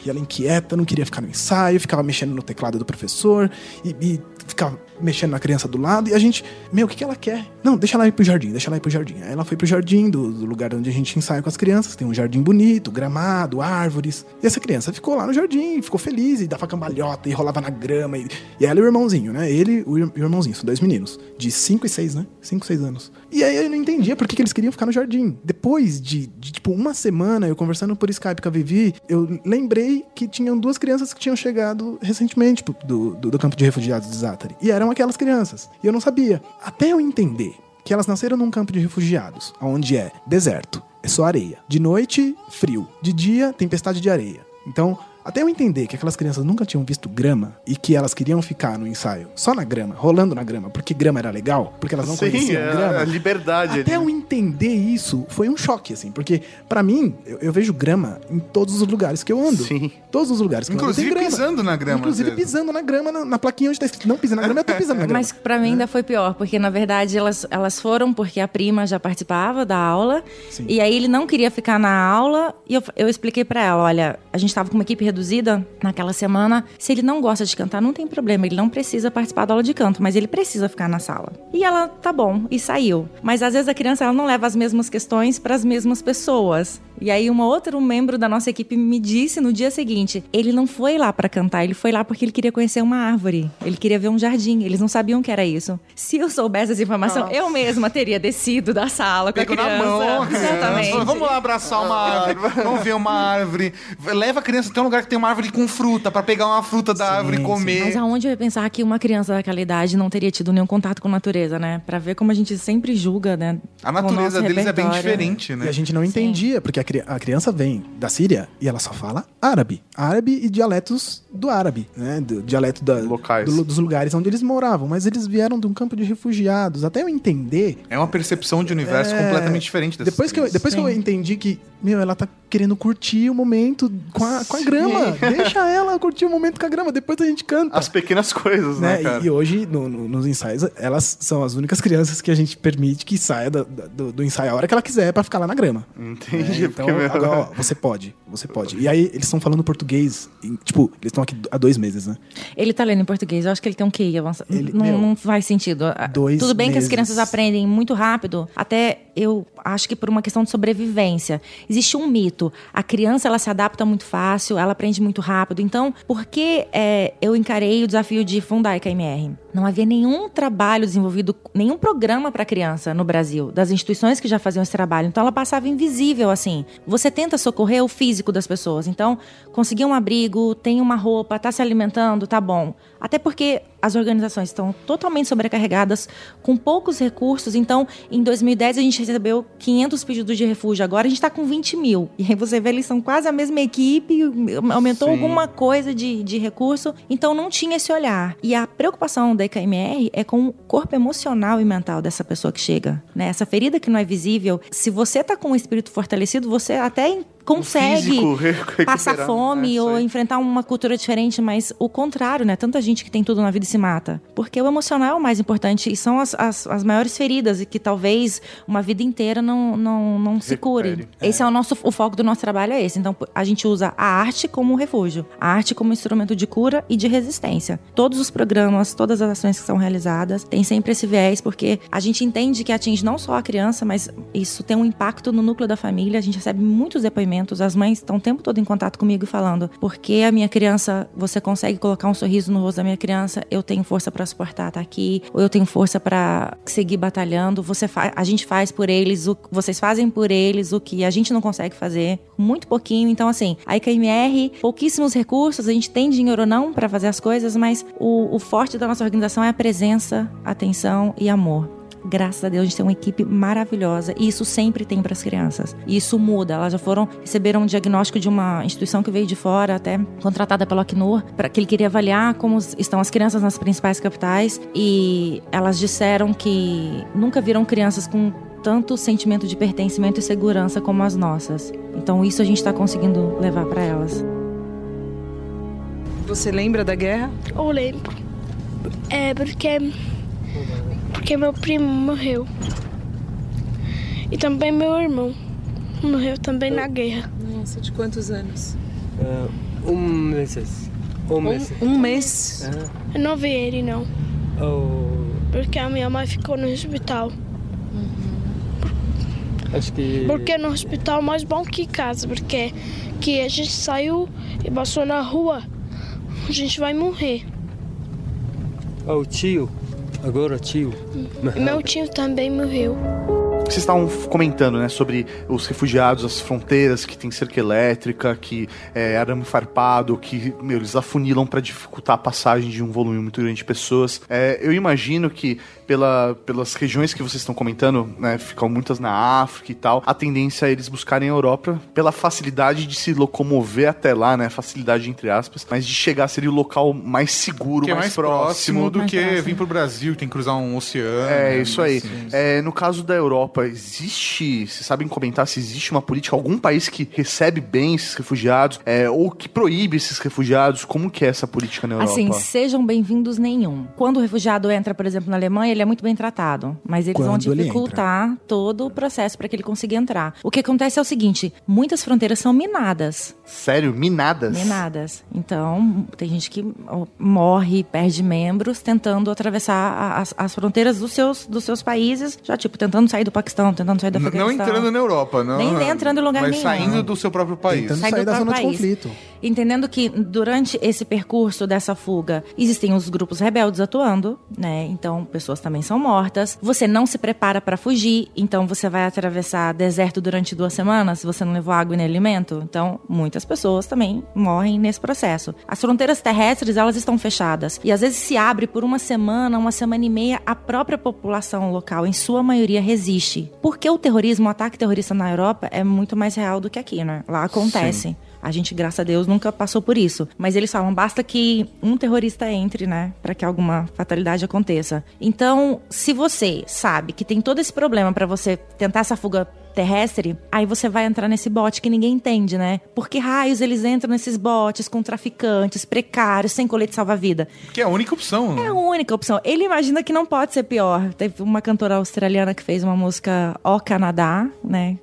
não queria ficar no ensaio, ficava mexendo no teclado do professor, e ficava mexendo na criança do lado, e a gente, meu, o que ela quer? Não, deixa ela ir pro jardim, deixa ela ir pro jardim. Aí ela foi pro jardim do lugar onde a gente ensaia com as crianças, tem um jardim bonito, gramado, árvores. E essa criança ficou lá no jardim, ficou feliz, e dava cambalhota, e rolava na grama, e ela e o irmãozinho, né? Ele e o irmãozinho, são dois meninos, de 5 e 6, né? 5, 6 anos. E aí eu não entendia por que eles queriam ficar no jardim. Depois de tipo, uma semana, eu conversando por Skype com a Vivi, eu lembrei que tinham duas crianças que tinham chegado recentemente do campo de refugiados de Zatari. E eram aquelas crianças. E eu não sabia. Até eu entender que elas nasceram num campo de refugiados, onde é deserto, é só areia. De noite, frio. De dia, tempestade de areia. Então, até eu entender que aquelas crianças nunca tinham visto grama e que elas queriam ficar no ensaio só na grama, rolando na grama, porque grama era legal, porque elas não conheciam grama. A liberdade. Até eu entender isso foi um choque, assim, porque pra mim, eu vejo grama em todos os lugares que eu ando. Sim. Todos os lugares que inclusive, eu ando. Inclusive pisando na grama. Inclusive pisando na grama, na plaquinha onde tá escrito não pisa na grama, eu tô pisando na grama. Mas pra mim ainda foi pior, porque na verdade elas foram porque a prima já participava da aula. Sim. E aí ele não queria ficar na aula e eu expliquei pra ela, olha, a gente tava com uma equipe reduzida naquela semana, se ele não gosta de cantar, não tem problema, ele não precisa participar da aula de canto, mas ele precisa ficar na sala. E ela, tá bom, e saiu. Mas às vezes a criança, ela não leva as mesmas questões para as mesmas pessoas. E aí um membro da nossa equipe me disse no dia seguinte, ele não foi lá para cantar, ele foi lá porque ele queria conhecer uma árvore, ele queria ver um jardim, eles não sabiam que era isso. Se eu soubesse essa informação, eu mesma teria descido da sala com a criança. Pegou na mão, exatamente. Vamos lá abraçar uma árvore, vamos ver uma árvore, leva a criança até um lugar que tem uma árvore com fruta, pra pegar uma fruta da árvore e comer. Mas aonde eu ia pensar que uma criança daquela idade não teria tido nenhum contato com a natureza, né? Pra ver como a gente sempre julga, né? A natureza deles é bem diferente, né? E a gente não entendia, porque a criança vem da Síria e ela só fala árabe. Árabe e dialetos do árabe, né? Do dialeto dos lugares onde eles moravam. Mas eles vieram de um campo de refugiados. Até eu entender... É uma percepção de universo completamente diferente dessas crianças. Depois que eu entendi que, meu, ela tá querendo curtir o momento com a grama. Deixa ela curtir o momento com a grama. Depois a gente canta. As pequenas coisas, né, cara? E hoje, nos ensaios, elas são as únicas crianças que a gente permite que saia do ensaio a hora que ela quiser pra ficar lá na grama. Entendi. Então, agora, ó, você pode. E aí, eles estão falando português. E, tipo, eles estão aqui há 2 meses, né? Ele tá lendo em português. Eu acho que ele tem um QI avançado. Não faz sentido. 2 meses. Tudo bem que as crianças aprendem muito rápido. Até eu acho que por uma questão de sobrevivência. Existe um mito. A criança, ela se adapta muito fácil, ela aprende muito rápido. Então, por que eu encarei o desafio de fundar a IKMR? Não havia nenhum trabalho desenvolvido, nenhum programa para criança no Brasil, das instituições que já faziam esse trabalho. Então, ela passava invisível, assim. Você tenta socorrer o físico das pessoas. Então, conseguir um abrigo, tem uma roupa, tá se alimentando, tá bom. Até porque as organizações estão totalmente sobrecarregadas, com poucos recursos. Então, em 2010, a gente recebeu 500 pedidos de refúgio. Agora, a gente está com 20 mil. E aí você vê, eles são quase a mesma equipe, aumentou alguma coisa de recurso. Então, não tinha esse olhar. E a preocupação da IKMR é com o corpo emocional e mental dessa pessoa que chega, né? Essa ferida que não é visível. Se você está com o espírito fortalecido, você até consegue passar fome ou enfrentar uma cultura diferente, mas o contrário, né? Tanta gente que tem tudo na vida e se mata. Porque o emocional é o mais importante e são as maiores feridas e que talvez uma vida inteira não se cure. Esse é o foco do nosso trabalho, é esse. Então, a gente usa a arte como refúgio, a arte como instrumento de cura e de resistência. Todos os programas, todas as ações que são realizadas, tem sempre esse viés, porque a gente entende que atinge não só a criança, mas isso tem um impacto no núcleo da família. A gente recebe muitos depoimentos. As mães estão o tempo todo em contato comigo e falando, porque a minha criança, você consegue colocar um sorriso no rosto da minha criança, eu tenho força pra suportar, tá aqui, ou eu tenho força pra seguir batalhando, a gente faz por eles, vocês fazem por eles o que a gente não consegue fazer, muito pouquinho. Então, assim, a IKMR, pouquíssimos recursos, a gente tem dinheiro ou não pra fazer as coisas, mas o forte da nossa organização é a presença, atenção e amor. Graças a Deus, a gente tem uma equipe maravilhosa e isso sempre tem para as crianças. E isso muda, elas já receberam um diagnóstico de uma instituição que veio de fora, até contratada pelo Acnur, para que ele queria avaliar como estão as crianças nas principais capitais, e elas disseram que nunca viram crianças com tanto sentimento de pertencimento e segurança como as nossas. Então isso a gente está conseguindo levar para elas. Você lembra da guerra? Eu lembro. É porque meu primo morreu. E também meu irmão morreu também na guerra. Nossa, de quantos anos? Um mês. Eu não vi ele, não. Porque a minha mãe ficou no hospital. Acho que... Porque no hospital é mais bom que casa, porque que a gente saiu e passou na rua, a gente vai morrer. O tio, agora tio. Meu tio também morreu. Vocês estavam comentando, né, sobre os refugiados, as fronteiras, que tem cerca elétrica, que é arame farpado, que eles afunilam para dificultar a passagem de um volume muito grande de pessoas. Eu imagino que pelas regiões que vocês estão comentando, né, ficam muitas na África e tal, a tendência é eles buscarem a Europa pela facilidade de se locomover até lá, né, facilidade entre aspas, mas de chegar seria o local mais seguro, que mais próximo do que vir pro Brasil, que tem que cruzar um oceano. Isso aí. Assim. No caso da Europa, existe, vocês sabem comentar se existe uma política, algum país que recebe bem esses refugiados, ou que proíbe esses refugiados? Como que é essa política na Europa? Assim, sejam bem-vindos nenhum. Quando o refugiado entra, por exemplo, na Alemanha, ele é muito bem tratado, mas eles vão dificultar todo o processo para que ele consiga entrar. O que acontece é o seguinte, muitas fronteiras são minadas. Sério? Minadas? Minadas. Então, tem gente que morre, perde membros, tentando atravessar as fronteiras dos seus países, já tipo, tentando sair do Paquistão, tentando sair da Afeganistão. Não entrando na Europa, não. Nem entrando em lugar nenhum. Mas saindo do seu próprio país. Tentando sair da zona de conflito. Entendendo que durante esse percurso dessa fuga, existem os grupos rebeldes atuando, né? Então, pessoas também são mortas. Você não se prepara para fugir, então você vai atravessar deserto durante 2 semanas, se você não levou água e nem alimento. Então, muitas pessoas também morrem nesse processo. As fronteiras terrestres, elas estão fechadas. E às vezes se abre por 1 semana, 1 semana e meia, a própria população local, em sua maioria, resiste. Porque o terrorismo, o ataque terrorista na Europa é muito mais real do que aqui, né? Lá acontece. Sim. A gente, graças a Deus, nunca passou por isso. Mas eles falam, basta que um terrorista entre, né? Pra que alguma fatalidade aconteça. Então, se você sabe que tem todo esse problema pra você tentar essa fuga terrestre, aí você vai entrar nesse bote que ninguém entende, né? Porque raios eles entram nesses botes com traficantes, precários, sem colete salva-vida. Que é a única opção, né? É a única opção. Ele imagina que não pode ser pior. Teve uma cantora australiana que fez uma música Ó Canadá, né?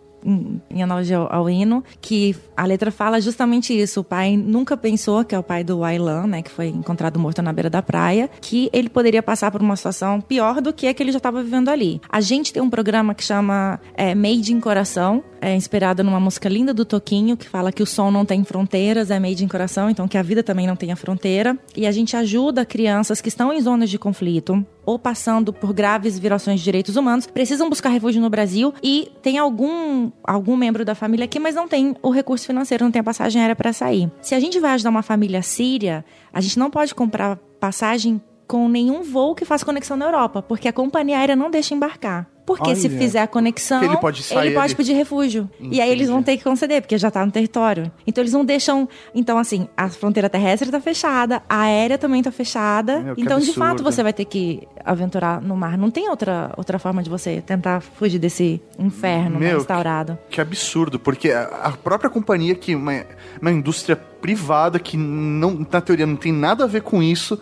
Em analogia ao hino, que a letra fala justamente isso. O pai nunca pensou, que é o pai do Wailan, né, que foi encontrado morto na beira da praia, que ele poderia passar por uma situação pior do que a que ele já estava vivendo ali. A gente tem um programa que chama Made in Coração, inspirado numa música linda do Toquinho, que fala que o som não tem fronteiras, é made in coração, então que a vida também não tenha fronteira. E a gente ajuda crianças que estão em zonas de conflito ou passando por graves violações de direitos humanos, precisam buscar refúgio no Brasil e tem algum membro da família aqui, mas não tem o recurso financeiro, não tem a passagem aérea para sair. Se a gente vai ajudar uma família síria, a gente não pode comprar passagem com nenhum voo que faça conexão na Europa, porque a companhia aérea não deixa embarcar. Porque se fizer a conexão, ele pode pedir refúgio. Entendi. E aí eles vão ter que conceder, porque já está no território. Então eles não deixam... Então, assim, a fronteira terrestre está fechada, a aérea também está fechada. Então, absurdo. De fato, você vai ter que aventurar no mar. Não tem outra forma de você tentar fugir desse inferno instaurado. Que absurdo, porque a própria companhia que... Uma indústria privada que, não, na teoria, não tem nada a ver com isso,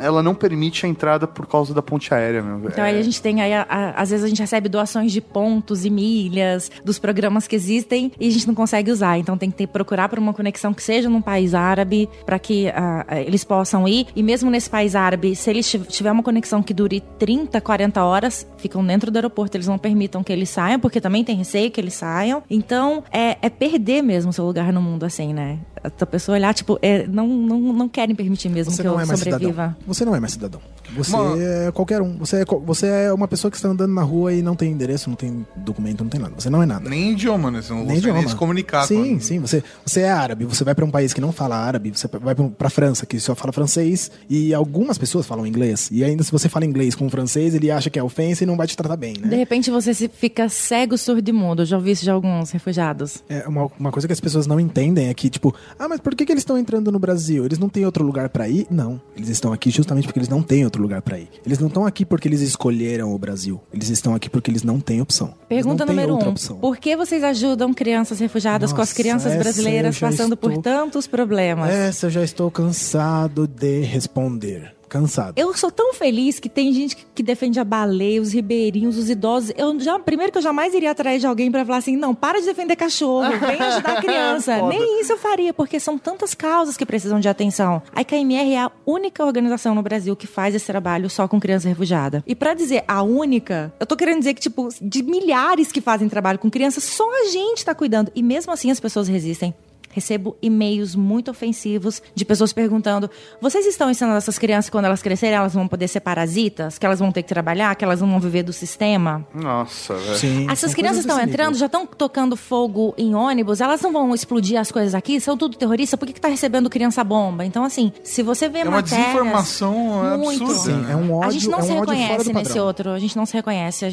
ela não permite a entrada por causa da ponte aérea. Então aí a gente tem, às vezes a gente recebe doações de pontos e milhas dos programas que existem e a gente não consegue usar. Então tem que procurar por uma conexão que seja num país árabe para que eles possam ir. E mesmo nesse país árabe, se eles tiver uma conexão que dure 30, 40 horas, ficam dentro do aeroporto, eles não permitam que eles saiam, porque também tem receio que eles saiam. Então é perder mesmo o seu lugar no mundo, assim, né? A pessoa olhar, tipo, não querem permitir mesmo que eu sobreviva. Você não é mais cidadão. Você é qualquer um. Você é uma pessoa que está andando na rua e não tem endereço, não tem documento, não tem nada. Você não é nada. Nem idioma, né? Você não consegue nem se comunicar. Sim, sim. Você é árabe. Você vai para um país que não fala árabe. Você vai para a França, que só fala francês. E algumas pessoas falam inglês. E ainda se você fala inglês com francês, ele acha que é ofensa e não vai te tratar bem, né? De repente você fica cego, surdo e mudo. Eu já ouvi isso de alguns refugiados. Uma coisa que as pessoas não entendem é que, tipo... Ah, mas por que eles estão entrando no Brasil? Eles não têm outro lugar pra ir? Não. Eles estão aqui justamente porque eles não têm outro lugar pra ir. Eles não estão aqui porque eles escolheram o Brasil. Eles estão aqui porque eles não têm opção. Pergunta número 1. Por que vocês ajudam crianças refugiadas com as crianças brasileiras passando por tantos problemas? Essa eu já estou cansado de responder. cansado. Eu sou tão feliz que tem gente que defende a baleia, os ribeirinhos, os idosos. Primeiro que eu jamais iria atrás de alguém pra falar assim, não, para de defender cachorro, vem ajudar a criança. Nem isso eu faria, porque são tantas causas que precisam de atenção. A IKMR é a única organização no Brasil que faz esse trabalho só com criança refugiada. E pra dizer a única, eu tô querendo dizer que, tipo, de milhares que fazem trabalho com criança, só a gente tá cuidando. E mesmo assim as pessoas resistem. Recebo e-mails muito ofensivos de pessoas perguntando, vocês estão ensinando essas crianças que quando elas crescerem elas vão poder ser parasitas? Que elas vão ter que trabalhar? Que elas não vão viver do sistema? Nossa, velho. Essas crianças estão entrando, já estão tocando fogo em ônibus, elas não vão explodir as coisas aqui? São tudo terroristas? Por que está recebendo criança bomba? Então assim, se você vê matérias... É uma desinformação absurda. Sim, é um ódio. A gente não se reconhece nesse outro, a gente não se reconhece.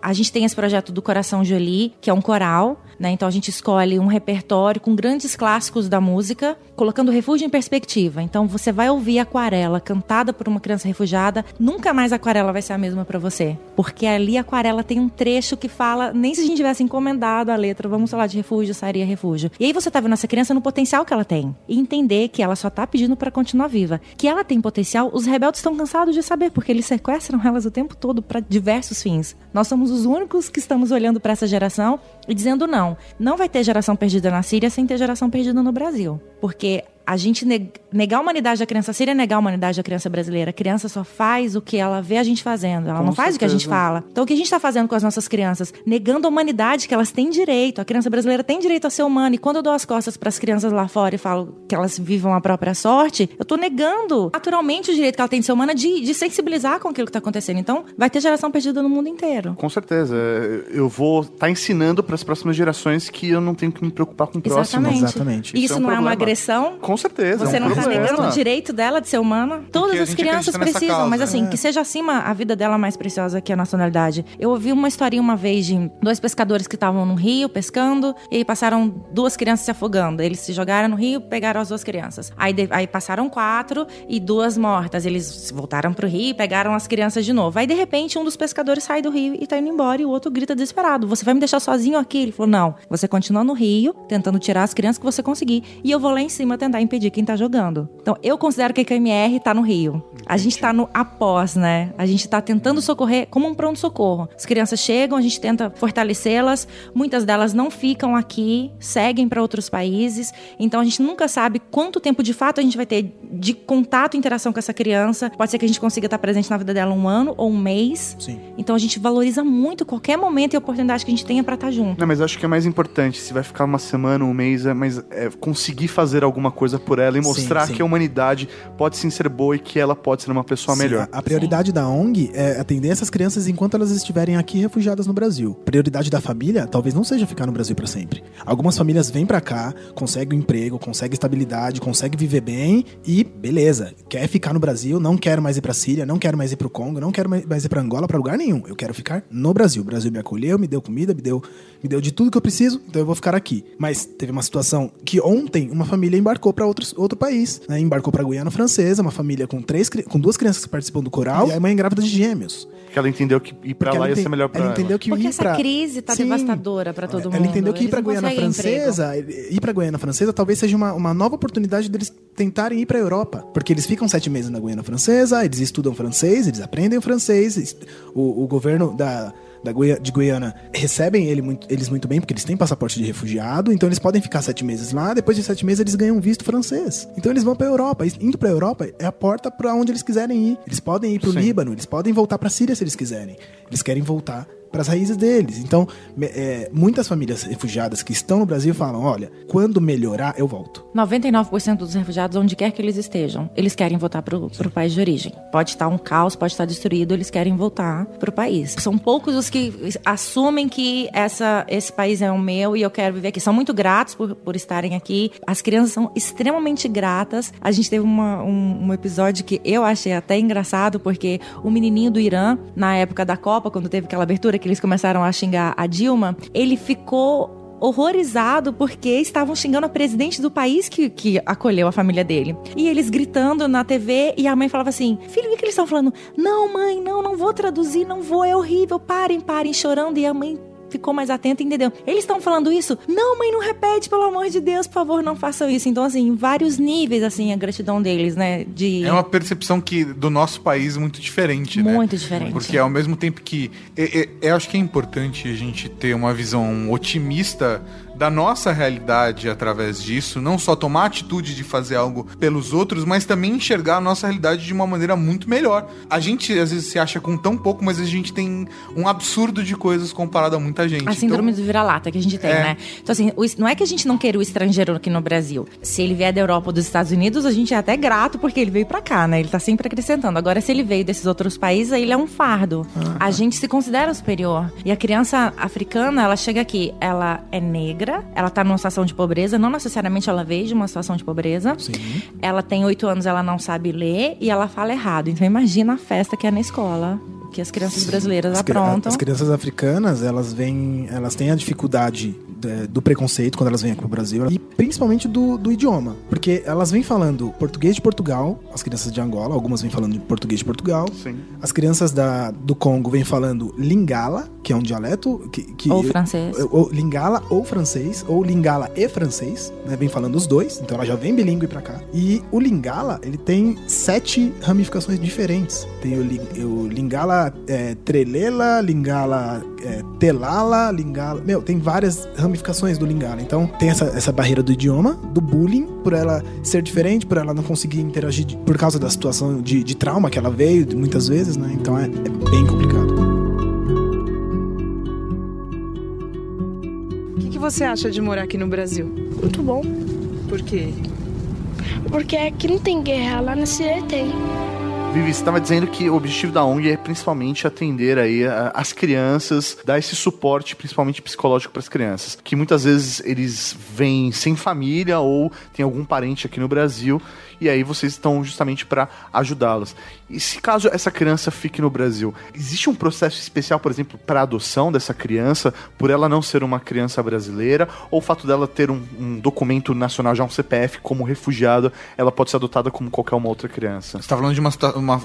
A gente tem esse projeto do Coração Jolie, que é um coral, né? Então a gente escolhe um repertório com grandes clássicos da música, colocando o refúgio em perspectiva. Então você vai ouvir Aquarela cantada por uma criança refugiada, nunca mais a Aquarela vai ser a mesma pra você, porque ali a Aquarela tem um trecho que fala, nem se a gente tivesse encomendado a letra, vamos falar de refúgio, sairia refúgio. E aí você tá vendo essa criança no potencial que ela tem, e entender que ela só tá pedindo pra continuar viva, que ela tem potencial. Os rebeldes estão cansados de saber, porque eles sequestram elas o tempo todo pra diversos fins. Nós somos os únicos que estamos olhando pra essa geração e dizendo não vai ter geração perdida na Síria sem ter geração perdida no Brasil. Porque a gente negar a humanidade da criança síria é negar a humanidade da criança brasileira. A criança só faz o que ela vê a gente fazendo. Ela faz o que a gente fala. Então o que a gente está fazendo com as nossas crianças? Negando a humanidade, que elas têm direito. A criança brasileira tem direito a ser humana. E quando eu dou as costas para as crianças lá fora e falo que elas vivam a própria sorte, eu tô negando naturalmente o direito que ela tem de ser humana, de sensibilizar com aquilo que está acontecendo. Então vai ter geração perdida no mundo inteiro. Com certeza. Eu vou estar ensinando para as próximas gerações que eu não tenho que me preocupar com o próximo. Exatamente. Isso não é uma agressão? Com certeza. Você não está negando o direito dela de ser humana? Todas as crianças precisam, causa, mas assim, que seja acima a vida dela mais preciosa que a nacionalidade. Eu ouvi uma historinha uma vez de dois pescadores que estavam no rio pescando e aí passaram duas crianças se afogando. Eles se jogaram no rio, pegaram as duas crianças. Aí passaram quatro e duas mortas. Eles voltaram pro rio e pegaram as crianças de novo. Aí de repente um dos pescadores sai do rio e tá indo embora e o outro grita desesperado, você vai me deixar sozinho aqui? Ele falou, não, você continua no rio tentando tirar as crianças que você conseguir e eu vou lá em cima tentar impedir quem tá jogando. Então, eu considero que a IKMR tá no Rio. A gente tá no após, né? A gente tá tentando socorrer como um pronto-socorro. As crianças chegam, a gente tenta fortalecê-las, muitas delas não ficam aqui, seguem para outros países, então a gente nunca sabe quanto tempo de fato a gente vai ter de contato e interação com essa criança. Pode ser que a gente consiga estar presente na vida dela um ano ou um mês. Sim. Então, a gente valoriza muito qualquer momento e oportunidade que a gente tenha pra estar junto. Não, mas eu acho que é mais importante, se vai ficar uma semana, um mês, mas conseguir fazer alguma coisa por ela e mostrar que a humanidade pode sim ser boa e que ela pode ser uma pessoa melhor. A prioridade da ONG é atender essas crianças enquanto elas estiverem aqui refugiadas no Brasil. Prioridade da família talvez não seja ficar no Brasil para sempre. Algumas famílias vêm para cá, conseguem um emprego, conseguem estabilidade, conseguem viver bem e beleza, quer ficar no Brasil, não quero mais ir para Síria, não quero mais ir para o Congo, não quero mais ir para Angola, para lugar nenhum. Eu quero ficar no Brasil. O Brasil me acolheu, me deu comida, me deu de tudo que eu preciso, então eu vou ficar aqui. Mas teve uma situação que ontem uma família embarcou para outro país, né? Embarcou pra Guiana Francesa, uma família com duas crianças que participam do coral, e a mãe grávida de gêmeos. Porque ela entendeu que ir pra lá ia ser melhor pra ela. Porque essa crise tá devastadora pra todo mundo. Ela entendeu que ir pra Guiana Francesa talvez seja uma nova oportunidade deles tentarem ir pra Europa. Porque eles ficam 7 meses na Guiana Francesa, eles estudam francês, eles aprendem o francês, o governo de Guiana recebem eles muito bem, porque eles têm passaporte de refugiado, então eles podem ficar 7 meses lá, depois de 7 meses eles ganham visto francês. Então eles vão pra Europa. Indo pra Europa é a porta pra onde eles quiserem ir. Eles podem ir pro Líbano, eles podem voltar pra Síria se eles quiserem. Eles querem voltar para as raízes deles. Então, muitas famílias refugiadas que estão no Brasil falam, olha, quando melhorar, eu volto. 99% dos refugiados, onde quer que eles estejam, eles querem voltar para o país de origem. Pode estar um caos, pode estar destruído, eles querem voltar para o país. São poucos os que assumem que esse país é o meu e eu quero viver aqui. São muito gratos por estarem aqui. As crianças são extremamente gratas. A gente teve um episódio que eu achei até engraçado, porque o menininho do Irã, na época da Copa, quando teve aquela abertura que eles começaram a xingar a Dilma, ele ficou horrorizado porque estavam xingando a presidente do país que acolheu a família dele. E eles gritando na TV e a mãe falava assim, filho, o que eles estão falando? Não, mãe, não vou traduzir, não vou, é horrível, parem, chorando. E a mãe ficou mais atenta e entendeu. Eles estão falando isso? Não, mãe, não repete, pelo amor de Deus, por favor, não façam isso. Então, assim, em vários níveis, assim, a gratidão deles, né? É uma percepção que, do nosso país, muito diferente, né? Muito diferente. Porque ao mesmo tempo que... Eu acho que é importante a gente ter uma visão otimista da nossa realidade através disso, não só tomar a atitude de fazer algo pelos outros, mas também enxergar a nossa realidade de uma maneira muito melhor. A gente, às vezes, se acha com tão pouco, mas a gente tem um absurdo de coisas comparado a muita gente. A síndrome do vira-lata que a gente tem, né? Então, assim, não é que a gente não queira o estrangeiro aqui no Brasil. Se ele vier da Europa ou dos Estados Unidos, a gente é até grato porque ele veio pra cá, né? Ele tá sempre acrescentando. Agora, se ele veio desses outros países, aí ele é um fardo. Ah. A gente se considera superior. E a criança africana, ela chega aqui, ela é negra, ela tá numa situação de pobreza, não necessariamente ela veio de uma situação de pobreza. Sim. Ela tem 8 anos, ela não sabe ler e ela fala errado. Então imagina a festa que é na escola, que as crianças brasileiras aprontam. As crianças africanas, elas têm a dificuldade do preconceito quando elas vêm aqui pro Brasil e principalmente do idioma, porque elas vêm falando português de Portugal, as crianças de Angola, algumas vêm falando português de Portugal. Sim. As crianças do Congo vêm falando Lingala, que é um dialeto que ou francês, ou Lingala ou francês, ou Lingala e francês, né, vem falando os dois, então ela já vem bilíngue pra cá. E o Lingala, ele tem 7 ramificações diferentes. Tem o Lingala Trelela, Lingala Telala, Lingala... Meu, tem várias ramificações do Lingala. Então, tem essa barreira do idioma, do bullying, por ela ser diferente, por ela não conseguir interagir por causa da situação de trauma que ela veio, muitas vezes, né? Então, é bem complicado. O que você acha de morar aqui no Brasil? Muito bom. Por quê? Porque aqui não tem guerra, lá na Síria tem. Vivi, você estava dizendo que o objetivo da ONG é principalmente atender aí as crianças, dar esse suporte, principalmente psicológico, para as crianças, que muitas vezes eles vêm sem família ou tem algum parente aqui no Brasil, e aí vocês estão justamente para ajudá-los. E se caso essa criança fique no Brasil, existe um processo especial, por exemplo, para adoção dessa criança, por ela não ser uma criança brasileira, ou o fato dela ter um documento nacional, já um CPF, como refugiado, ela pode ser adotada como qualquer uma outra criança? Você está falando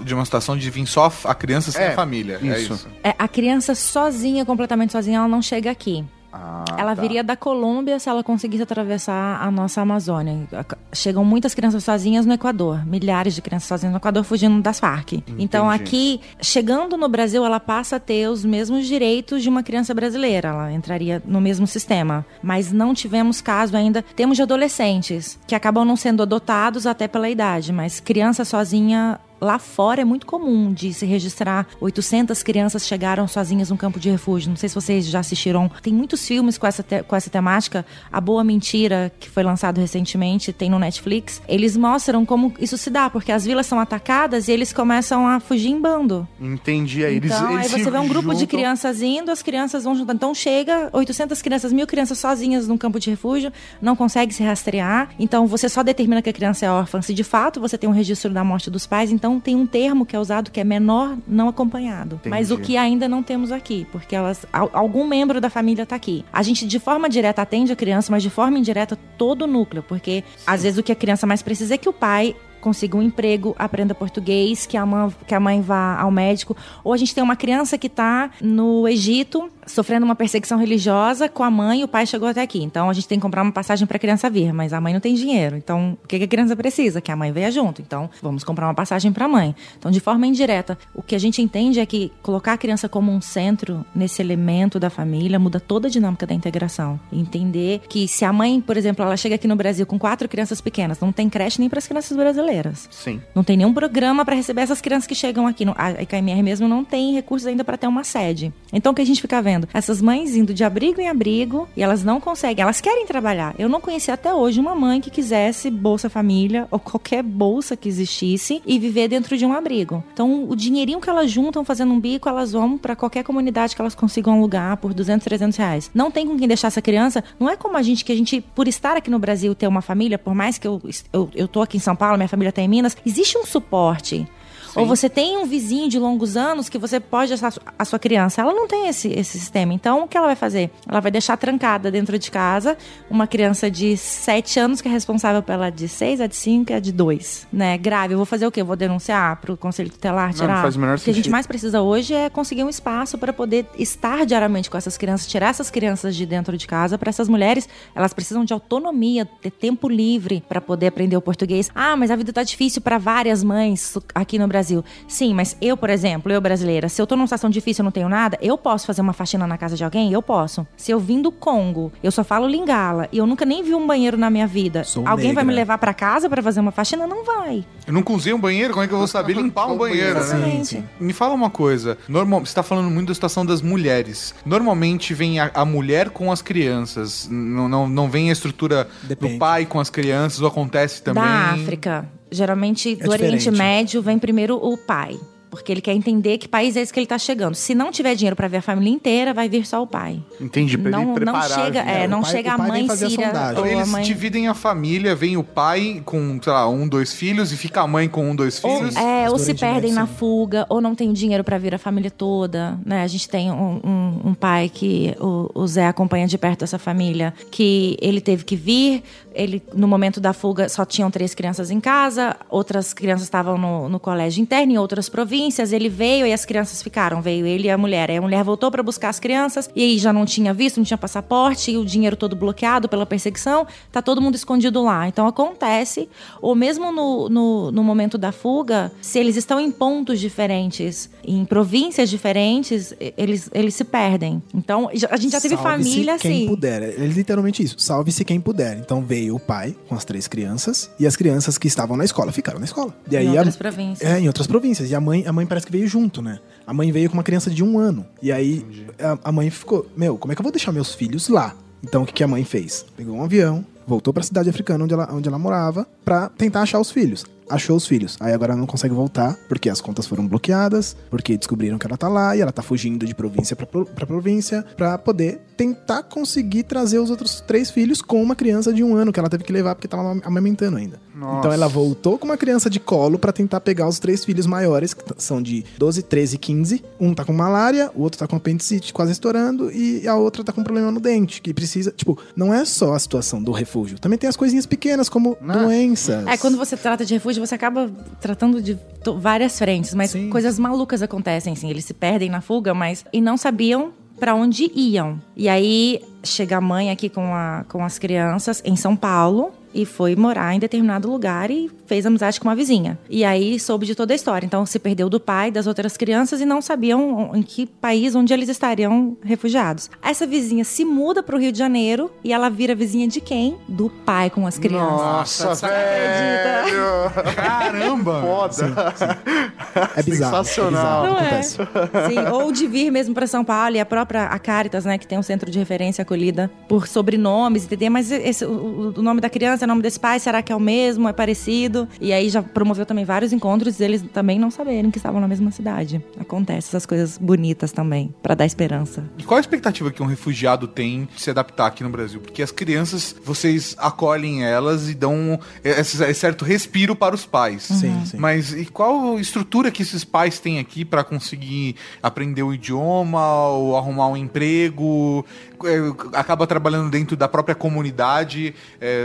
de uma situação de vir só a criança sem família. Isso. A criança sozinha, completamente sozinha, ela não chega aqui. Ela viria da Colômbia se ela conseguisse atravessar a nossa Amazônia. Chegam muitas crianças sozinhas no Equador, milhares de crianças sozinhas no Equador fugindo das FARC. Entendi. Então aqui, chegando no Brasil, ela passa a ter os mesmos direitos de uma criança brasileira, ela entraria no mesmo sistema, mas não tivemos caso ainda. Temos de adolescentes que acabam não sendo adotados até pela idade, mas criança sozinha lá fora é muito comum de se registrar. 800 crianças chegaram sozinhas num campo de refúgio. Não sei se vocês já assistiram. Tem muitos filmes com essa temática. A Boa Mentira, que foi lançado recentemente, tem no Netflix. Eles mostram como isso se dá, porque as vilas são atacadas e eles começam a fugir em bando. Entendi. Aí, então, eles aí você vê um grupo de crianças indo, as crianças vão juntando. Então chega 800 crianças, 1.000 crianças sozinhas num campo de refúgio, não consegue se rastrear. Então você só determina que a criança é órfã se de fato você tem um registro da morte dos pais. Então tem um termo que é usado que é menor não acompanhado. Entendi. Mas o que ainda não temos aqui, porque algum membro da família está aqui. A gente de forma direta atende a criança, mas de forma indireta todo o núcleo, porque sim, às vezes o que a criança mais precisa é que o pai consiga um emprego, aprenda português, que a mãe vá ao médico. Ou a gente tem uma criança que está no Egito sofrendo uma perseguição religiosa com a mãe e o pai chegou até aqui. Então a gente tem que comprar uma passagem para a criança vir, mas a mãe não tem dinheiro. Então o que a criança precisa? Que a mãe venha junto. Então vamos comprar uma passagem para a mãe. Então de forma indireta, o que a gente entende é que colocar a criança como um centro nesse elemento da família muda toda a dinâmica da integração. Entender que se a mãe, por exemplo, ela chega aqui no Brasil com 4 crianças pequenas, não tem creche nem para as crianças brasileiras. Sim. Não tem nenhum programa para receber essas crianças que chegam aqui. A IKMR mesmo não tem recursos ainda para ter uma sede. Então o que a gente fica vendo? Essas mães indo de abrigo em abrigo e elas não conseguem, elas querem trabalhar. Eu não conheci até hoje uma mãe que quisesse Bolsa Família ou qualquer bolsa que existisse e viver dentro de um abrigo. Então o dinheirinho que elas juntam fazendo um bico, elas vão para qualquer comunidade que elas consigam alugar por 200, 300 reais. Não tem com quem deixar essa criança. Não é como a gente, por estar aqui no Brasil, ter uma família, por mais que eu tô aqui em São Paulo, minha família está em Minas, existe um suporte. Ou você tem um vizinho de longos anos que você pode ajudar a sua criança. Ela não tem esse sistema. Então, o que ela vai fazer? Ela vai deixar trancada dentro de casa uma criança de 7 anos que é responsável pela de 6, a de 5 e a de 2. Né? Grave. Eu vou fazer o quê? Eu vou denunciar pro Conselho Tutelar, tirar? Não faz o menor sentido. O que a gente mais precisa hoje é conseguir um espaço para poder estar diariamente com essas crianças, tirar essas crianças de dentro de casa. Para essas mulheres, elas precisam de autonomia, ter tempo livre para poder aprender o português. Ah, mas a vida tá difícil para várias mães aqui no Brasil. Sim, mas eu, por exemplo, eu brasileira, se eu tô numa situação difícil e não tenho nada, eu posso fazer uma faxina na casa de alguém? Eu posso. Se eu vim do Congo, eu só falo Lingala e eu nunca nem vi um banheiro na minha vida. Sou alguém negra. Vai me levar pra casa pra fazer uma faxina? Não vai. Eu nunca usei um banheiro, como é que eu vou saber limpar um banheiro, né? Sim. Me fala uma coisa. Você tá falando muito da situação das mulheres. Normalmente vem a mulher com as crianças. Não vem a estrutura do pai com as crianças, ou acontece também? Da África. Geralmente, do Oriente Médio, vem primeiro o pai. Porque ele quer entender que país é esse que ele tá chegando. Se não tiver dinheiro pra ver a família inteira, vai vir só o pai. Entendi, pra não, ele preparar. Não chega a mãe síria. Então eles dividem a família, vem o pai com, sei lá, 1, 2 filhos e fica a mãe com 1, 2 filhos. Ou se perdem na fuga, ou não tem dinheiro pra vir a família toda, né? A gente tem um pai que o Zé acompanha de perto essa família, que ele teve que vir, ele, no momento da fuga, só tinham 3 crianças em casa, outras crianças estavam no colégio interno, em outras províncias. Ele veio e as crianças ficaram. Veio ele e a mulher. Aí a mulher voltou pra buscar as crianças e aí já não tinha visto, não tinha passaporte, e o dinheiro todo bloqueado pela perseguição. Tá todo mundo escondido lá. Então acontece, ou mesmo no momento da fuga, se eles estão em pontos diferentes, em províncias diferentes, eles se perdem. Então a gente já teve família assim. Salve-se quem puder. É literalmente isso. Salve-se quem puder. Então veio o pai com as 3 crianças e as crianças que estavam na escola ficaram na escola. E aí, em outras províncias. Em outras províncias. E a mãe parece que veio junto, né? A mãe veio com uma criança de 1 ano. E aí, a mãe ficou... Meu, como é que eu vou deixar meus filhos lá? Então, o que a mãe fez? Pegou um avião, voltou pra cidade africana onde ela morava pra tentar achar os filhos. Achou os filhos. Aí agora ela não consegue voltar porque as contas foram bloqueadas, porque descobriram que ela tá lá e ela tá fugindo de província pra província pra poder tentar conseguir trazer os outros 3 filhos com uma criança de 1 ano que ela teve que levar porque tava amamentando ainda. Nossa. Então ela voltou com uma criança de colo pra tentar pegar os 3 filhos maiores, que são de 12, 13 e 15. Um tá com malária, o outro tá com apendicite quase estourando e a outra tá com um problema no dente, que precisa... Tipo, não é só a situação do refúgio. Também tem as coisinhas pequenas, como doenças. Quando você trata de refúgio, você acaba tratando de várias frentes. Mas coisas malucas acontecem, assim. Eles se perdem na fuga, mas... E não sabiam pra onde iam. E aí, chega a mãe aqui com as crianças em São Paulo... E foi morar em determinado lugar e fez amizade com uma vizinha. E aí soube de toda a história. Então se perdeu do pai, das outras crianças e não sabiam em que país, onde eles estariam refugiados. Essa vizinha se muda pro Rio de Janeiro e ela vira vizinha de quem? Do pai com as crianças. Nossa, velho! Caramba! Foda! Sim. É bizarro. Sensacional. Não é? Sim, ou de vir mesmo pra São Paulo e a própria Caritas, né, que tem um centro de referência acolhida por sobrenomes, entendeu? Mas o nome da criança, o nome desse pai, será que é o mesmo? É parecido? E aí já promoveu também vários encontros e eles também não saberem que estavam na mesma cidade. Acontece essas coisas bonitas também, pra dar esperança. E qual a expectativa que um refugiado tem de se adaptar aqui no Brasil? Porque as crianças, vocês acolhem elas e dão esse certo respiro para os pais. Uhum. Sim. Mas e qual estrutura que esses pais têm aqui pra conseguir aprender o idioma ou arrumar um emprego? Acaba trabalhando dentro da própria comunidade,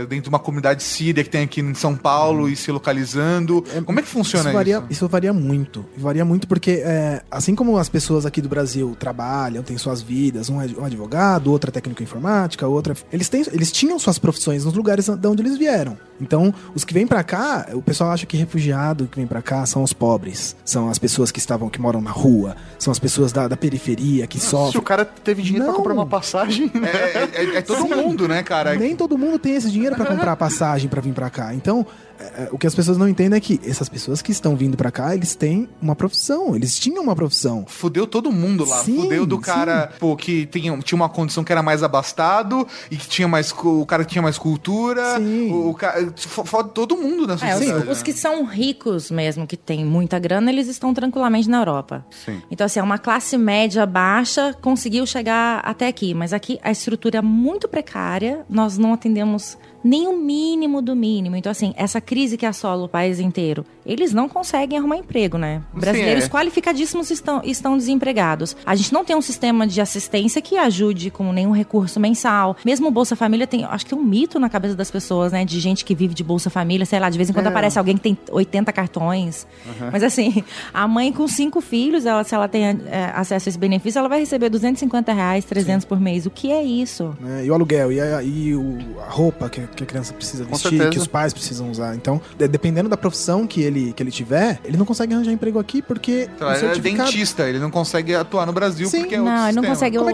dentro de uma comunidade síria que tem aqui em São Paulo e se localizando. Como é que funciona isso? Isso varia muito. Varia muito porque, assim como as pessoas aqui do Brasil trabalham, têm suas vidas, um é um advogado, outro é técnico em informática, outro... Eles tinham suas profissões nos lugares de onde eles vieram. Então, os que vêm pra cá, o pessoal acha que refugiado que vem pra cá são os pobres, são as pessoas que moram na rua, são as pessoas da periferia que sofrem. Se o cara teve dinheiro pra comprar uma passagem... Né? É todo mundo, né, cara? Nem todo mundo tem esse dinheiro pra comprar passagem pra vir pra cá. Então, o que as pessoas não entendem é que essas pessoas que estão vindo pra cá, eles têm uma profissão. Eles tinham uma profissão. Fudeu todo mundo lá. Sim, fudeu do cara que tinha uma condição que era mais abastado e que tinha mais... O cara tinha mais cultura. Sim. O cara... Foda todo mundo na sociedade. Os que são ricos mesmo, que tem muita grana, eles estão tranquilamente na Europa. Sim. Então, assim, é uma classe média baixa, conseguiu chegar até aqui. Mas aqui a estrutura é muito precária, nós não atendemos nem o mínimo do mínimo. Então, assim, essa crise que assola o país inteiro eles não conseguem arrumar emprego, né? Brasileiros qualificadíssimos estão desempregados. A gente não tem um sistema de assistência que ajude com nenhum recurso mensal. Mesmo o Bolsa Família tem, acho que tem um mito na cabeça das pessoas, né? De gente que vive de Bolsa Família, sei lá, de vez em quando aparece alguém que tem 80 cartões. Uhum. Mas assim, a mãe com 5 filhos, ela, se ela tem acesso a esse benefício, ela vai receber R$250, 300 por mês. O que é isso? É, e o aluguel, e a roupa que a criança precisa vestir, que os pais precisam usar. Então, dependendo da profissão que ele tiver, ele não consegue arranjar emprego aqui porque... Então, ele é dentista, ele não consegue atuar no Brasil porque é outro sistema. Não, ele não consegue. Como é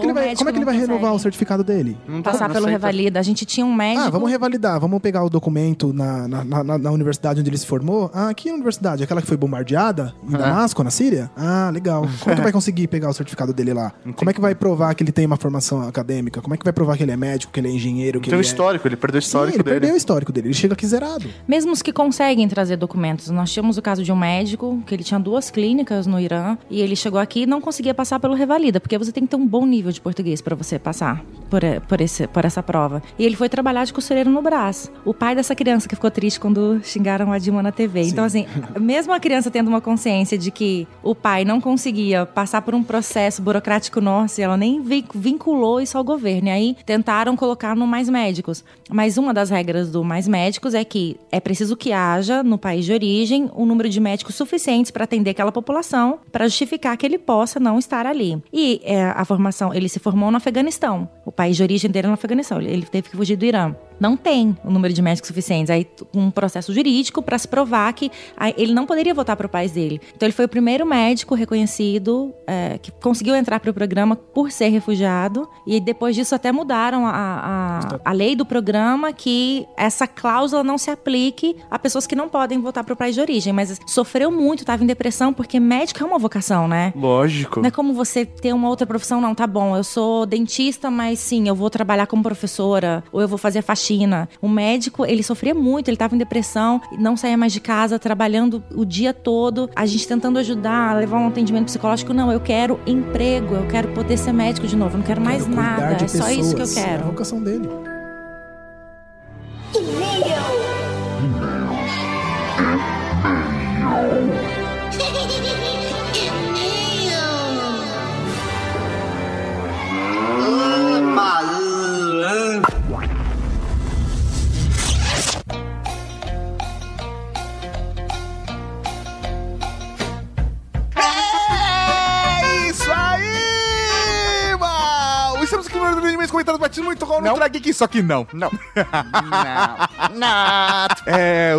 que ele vai renovar o certificado dele? Não passar pelo revalida. A gente tinha um médico... Ah, vamos revalidar, vamos pegar o documento na universidade onde ele se formou. Ah, que universidade? Aquela que foi bombardeada? Em Damasco, na Síria? Ah, legal. Como é que vai conseguir pegar o certificado dele lá? Entendi. Como é que vai provar que ele tem uma formação acadêmica? Como é que vai provar que ele é médico, que ele é engenheiro? Que ele tem o histórico, ele perdeu o histórico dele. Ele perdeu o histórico dele, ele chega aqui zerado. Mesmo os que conseguem trazer documentos. Nós tínhamos o caso de um médico, que ele tinha 2 clínicas no Irã, e ele chegou aqui e não conseguia passar pelo revalida, porque você tem que ter um bom nível de português para você passar por essa prova. E ele foi trabalhar de costureiro no Brás. O pai dessa criança que ficou triste quando xingaram a Dilma na TV. Sim. Então, assim, mesmo a criança tendo uma consciência de que o pai não conseguia passar por um processo burocrático nosso, ela nem vinculou isso ao governo. E aí, tentaram colocar no Mais Médicos. Mas uma das regras do Mais Médicos é que é preciso que haja, no país de origem, um número de médicos suficientes para atender aquela população, para justificar que ele possa não estar ali. E a formação, ele se formou no Afeganistão. O país de origem dele é no Afeganistão. Ele teve que fugir do Irã. Não tem o número de médicos suficientes. Aí, um processo jurídico para se provar que ele não poderia voltar para o país dele. Então, ele foi o primeiro médico reconhecido que conseguiu entrar para o programa por ser refugiado. E depois disso, até mudaram a lei do programa que essa cláusula não se aplique a pessoas que não podem voltar para o país de origem. Mas sofreu muito, estava em depressão, porque médico é uma vocação, né? Lógico. Não é como você ter uma outra profissão, não. Tá bom, eu sou dentista, mas sim, eu vou trabalhar como professora, ou eu vou fazer faxina. O médico, ele sofria muito, ele estava em depressão, não saía mais de casa, trabalhando o dia todo, a gente tentando ajudar, levar um atendimento psicológico. Não, eu quero emprego, eu quero poder ser médico de novo, eu não quero mais nada, é só isso que eu quero. É a vocação dele. Comentários batidos muito com o Ultrageek, só que não.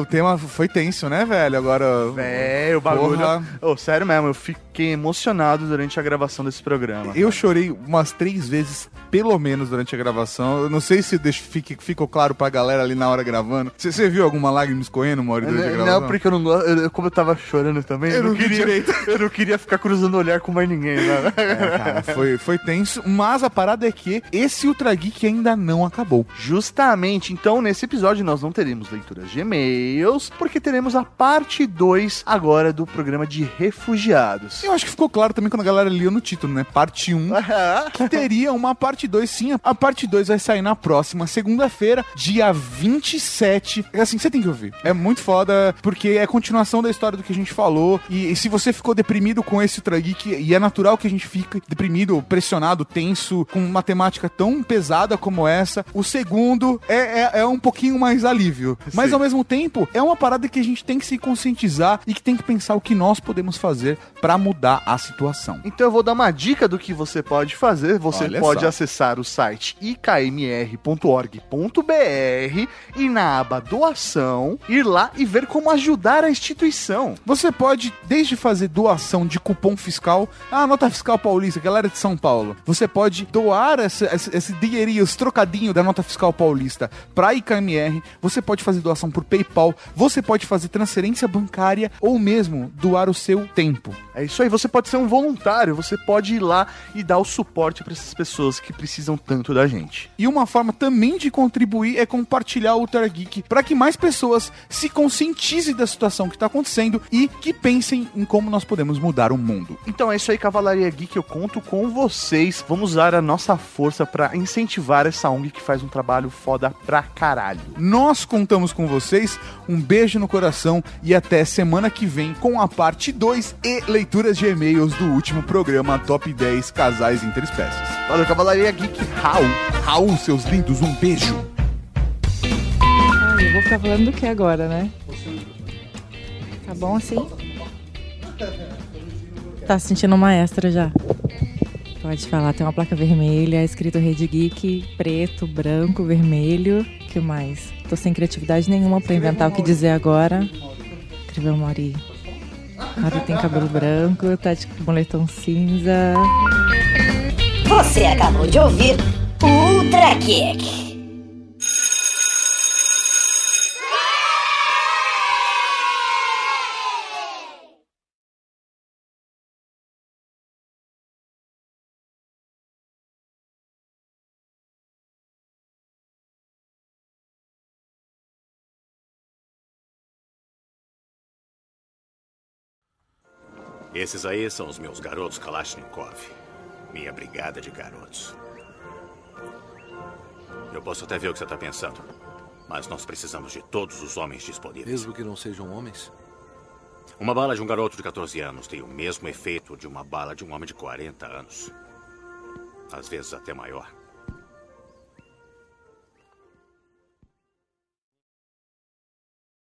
O tema foi tenso, né, velho? Agora... Velho, o bagulho... Oh, sério mesmo, eu fiquei emocionado durante a gravação desse programa. Eu chorei umas 3 vezes, pelo menos, durante a gravação. Eu não sei se ficou claro pra galera ali na hora gravando. Você viu alguma lágrima escorrendo uma hora durante a gravação? Não, porque eu não gosto... Como eu tava chorando também, eu não queria ficar cruzando o olhar com mais ninguém, né? Cara, foi tenso, mas a parada é que esse Ultrageek ainda não acabou. Justamente, então, nesse episódio nós não teremos leituras de e-mails, porque teremos a parte 2 agora do programa de refugiados. Eu acho que ficou claro também quando a galera leu no título, né? Parte 1, que teria uma parte 2, sim. A parte 2 vai sair na próxima segunda-feira, dia 27. É assim, você tem que ouvir. É muito foda, porque é continuação da história do que a gente falou, e se você ficou deprimido com esse Ultrageek, e é natural que a gente fique deprimido, pressionado, tenso, com uma temática tão pesada como essa, o segundo é um pouquinho mais alívio. Sim. Mas ao mesmo tempo, é uma parada que a gente tem que se conscientizar e que tem que pensar o que nós podemos fazer pra mudar a situação. Então eu vou dar uma dica do que você pode fazer. Você pode acessar o site ikmr.org.br e na aba doação, ir lá e ver como ajudar a instituição. Você pode, desde fazer doação de cupom fiscal, nota fiscal paulista, galera de São Paulo, você pode doar esse dinheirinho, os trocadinhos da nota fiscal paulista pra IKMR, você pode fazer doação por PayPal, você pode fazer transferência bancária ou mesmo doar o seu tempo. É isso aí. aí, você pode ser um voluntário, você pode ir lá e dar o suporte para essas pessoas que precisam tanto da gente. E uma forma também de contribuir é compartilhar o Ultrageek para que mais pessoas se conscientizem da situação que está acontecendo e que pensem em como nós podemos mudar o mundo. Então é isso aí, Cavalaria Geek, eu conto com vocês. Vamos usar a nossa força para incentivar essa ONG que faz um trabalho foda pra caralho. Nós contamos com vocês, um beijo no coração e até semana que vem com a parte 2 e leituras de e-mails do último programa Top 10 Casais Interespécies. Valeu, Cavalaria Geek. Raul, seus lindos, um beijo. Eu vou ficar falando do que agora, né? Tá bom assim? Tá se sentindo uma extra já. Pode falar, tem uma placa vermelha, escrito Rede Geek, preto, branco, vermelho. O que mais? Tô sem criatividade nenhuma pra inventar o que dizer agora. Escreveu Mauri. Mauri tem cabelo branco, tá de moletom cinza. Você acabou de ouvir o Ultra Geek. Esses aí são os meus garotos Kalashnikov. Minha brigada de garotos. Eu posso até ver o que você está pensando, mas nós precisamos de todos os homens disponíveis. Mesmo que não sejam homens? Uma bala de um garoto de 14 anos tem o mesmo efeito de uma bala de um homem de 40 anos. Às vezes até maior.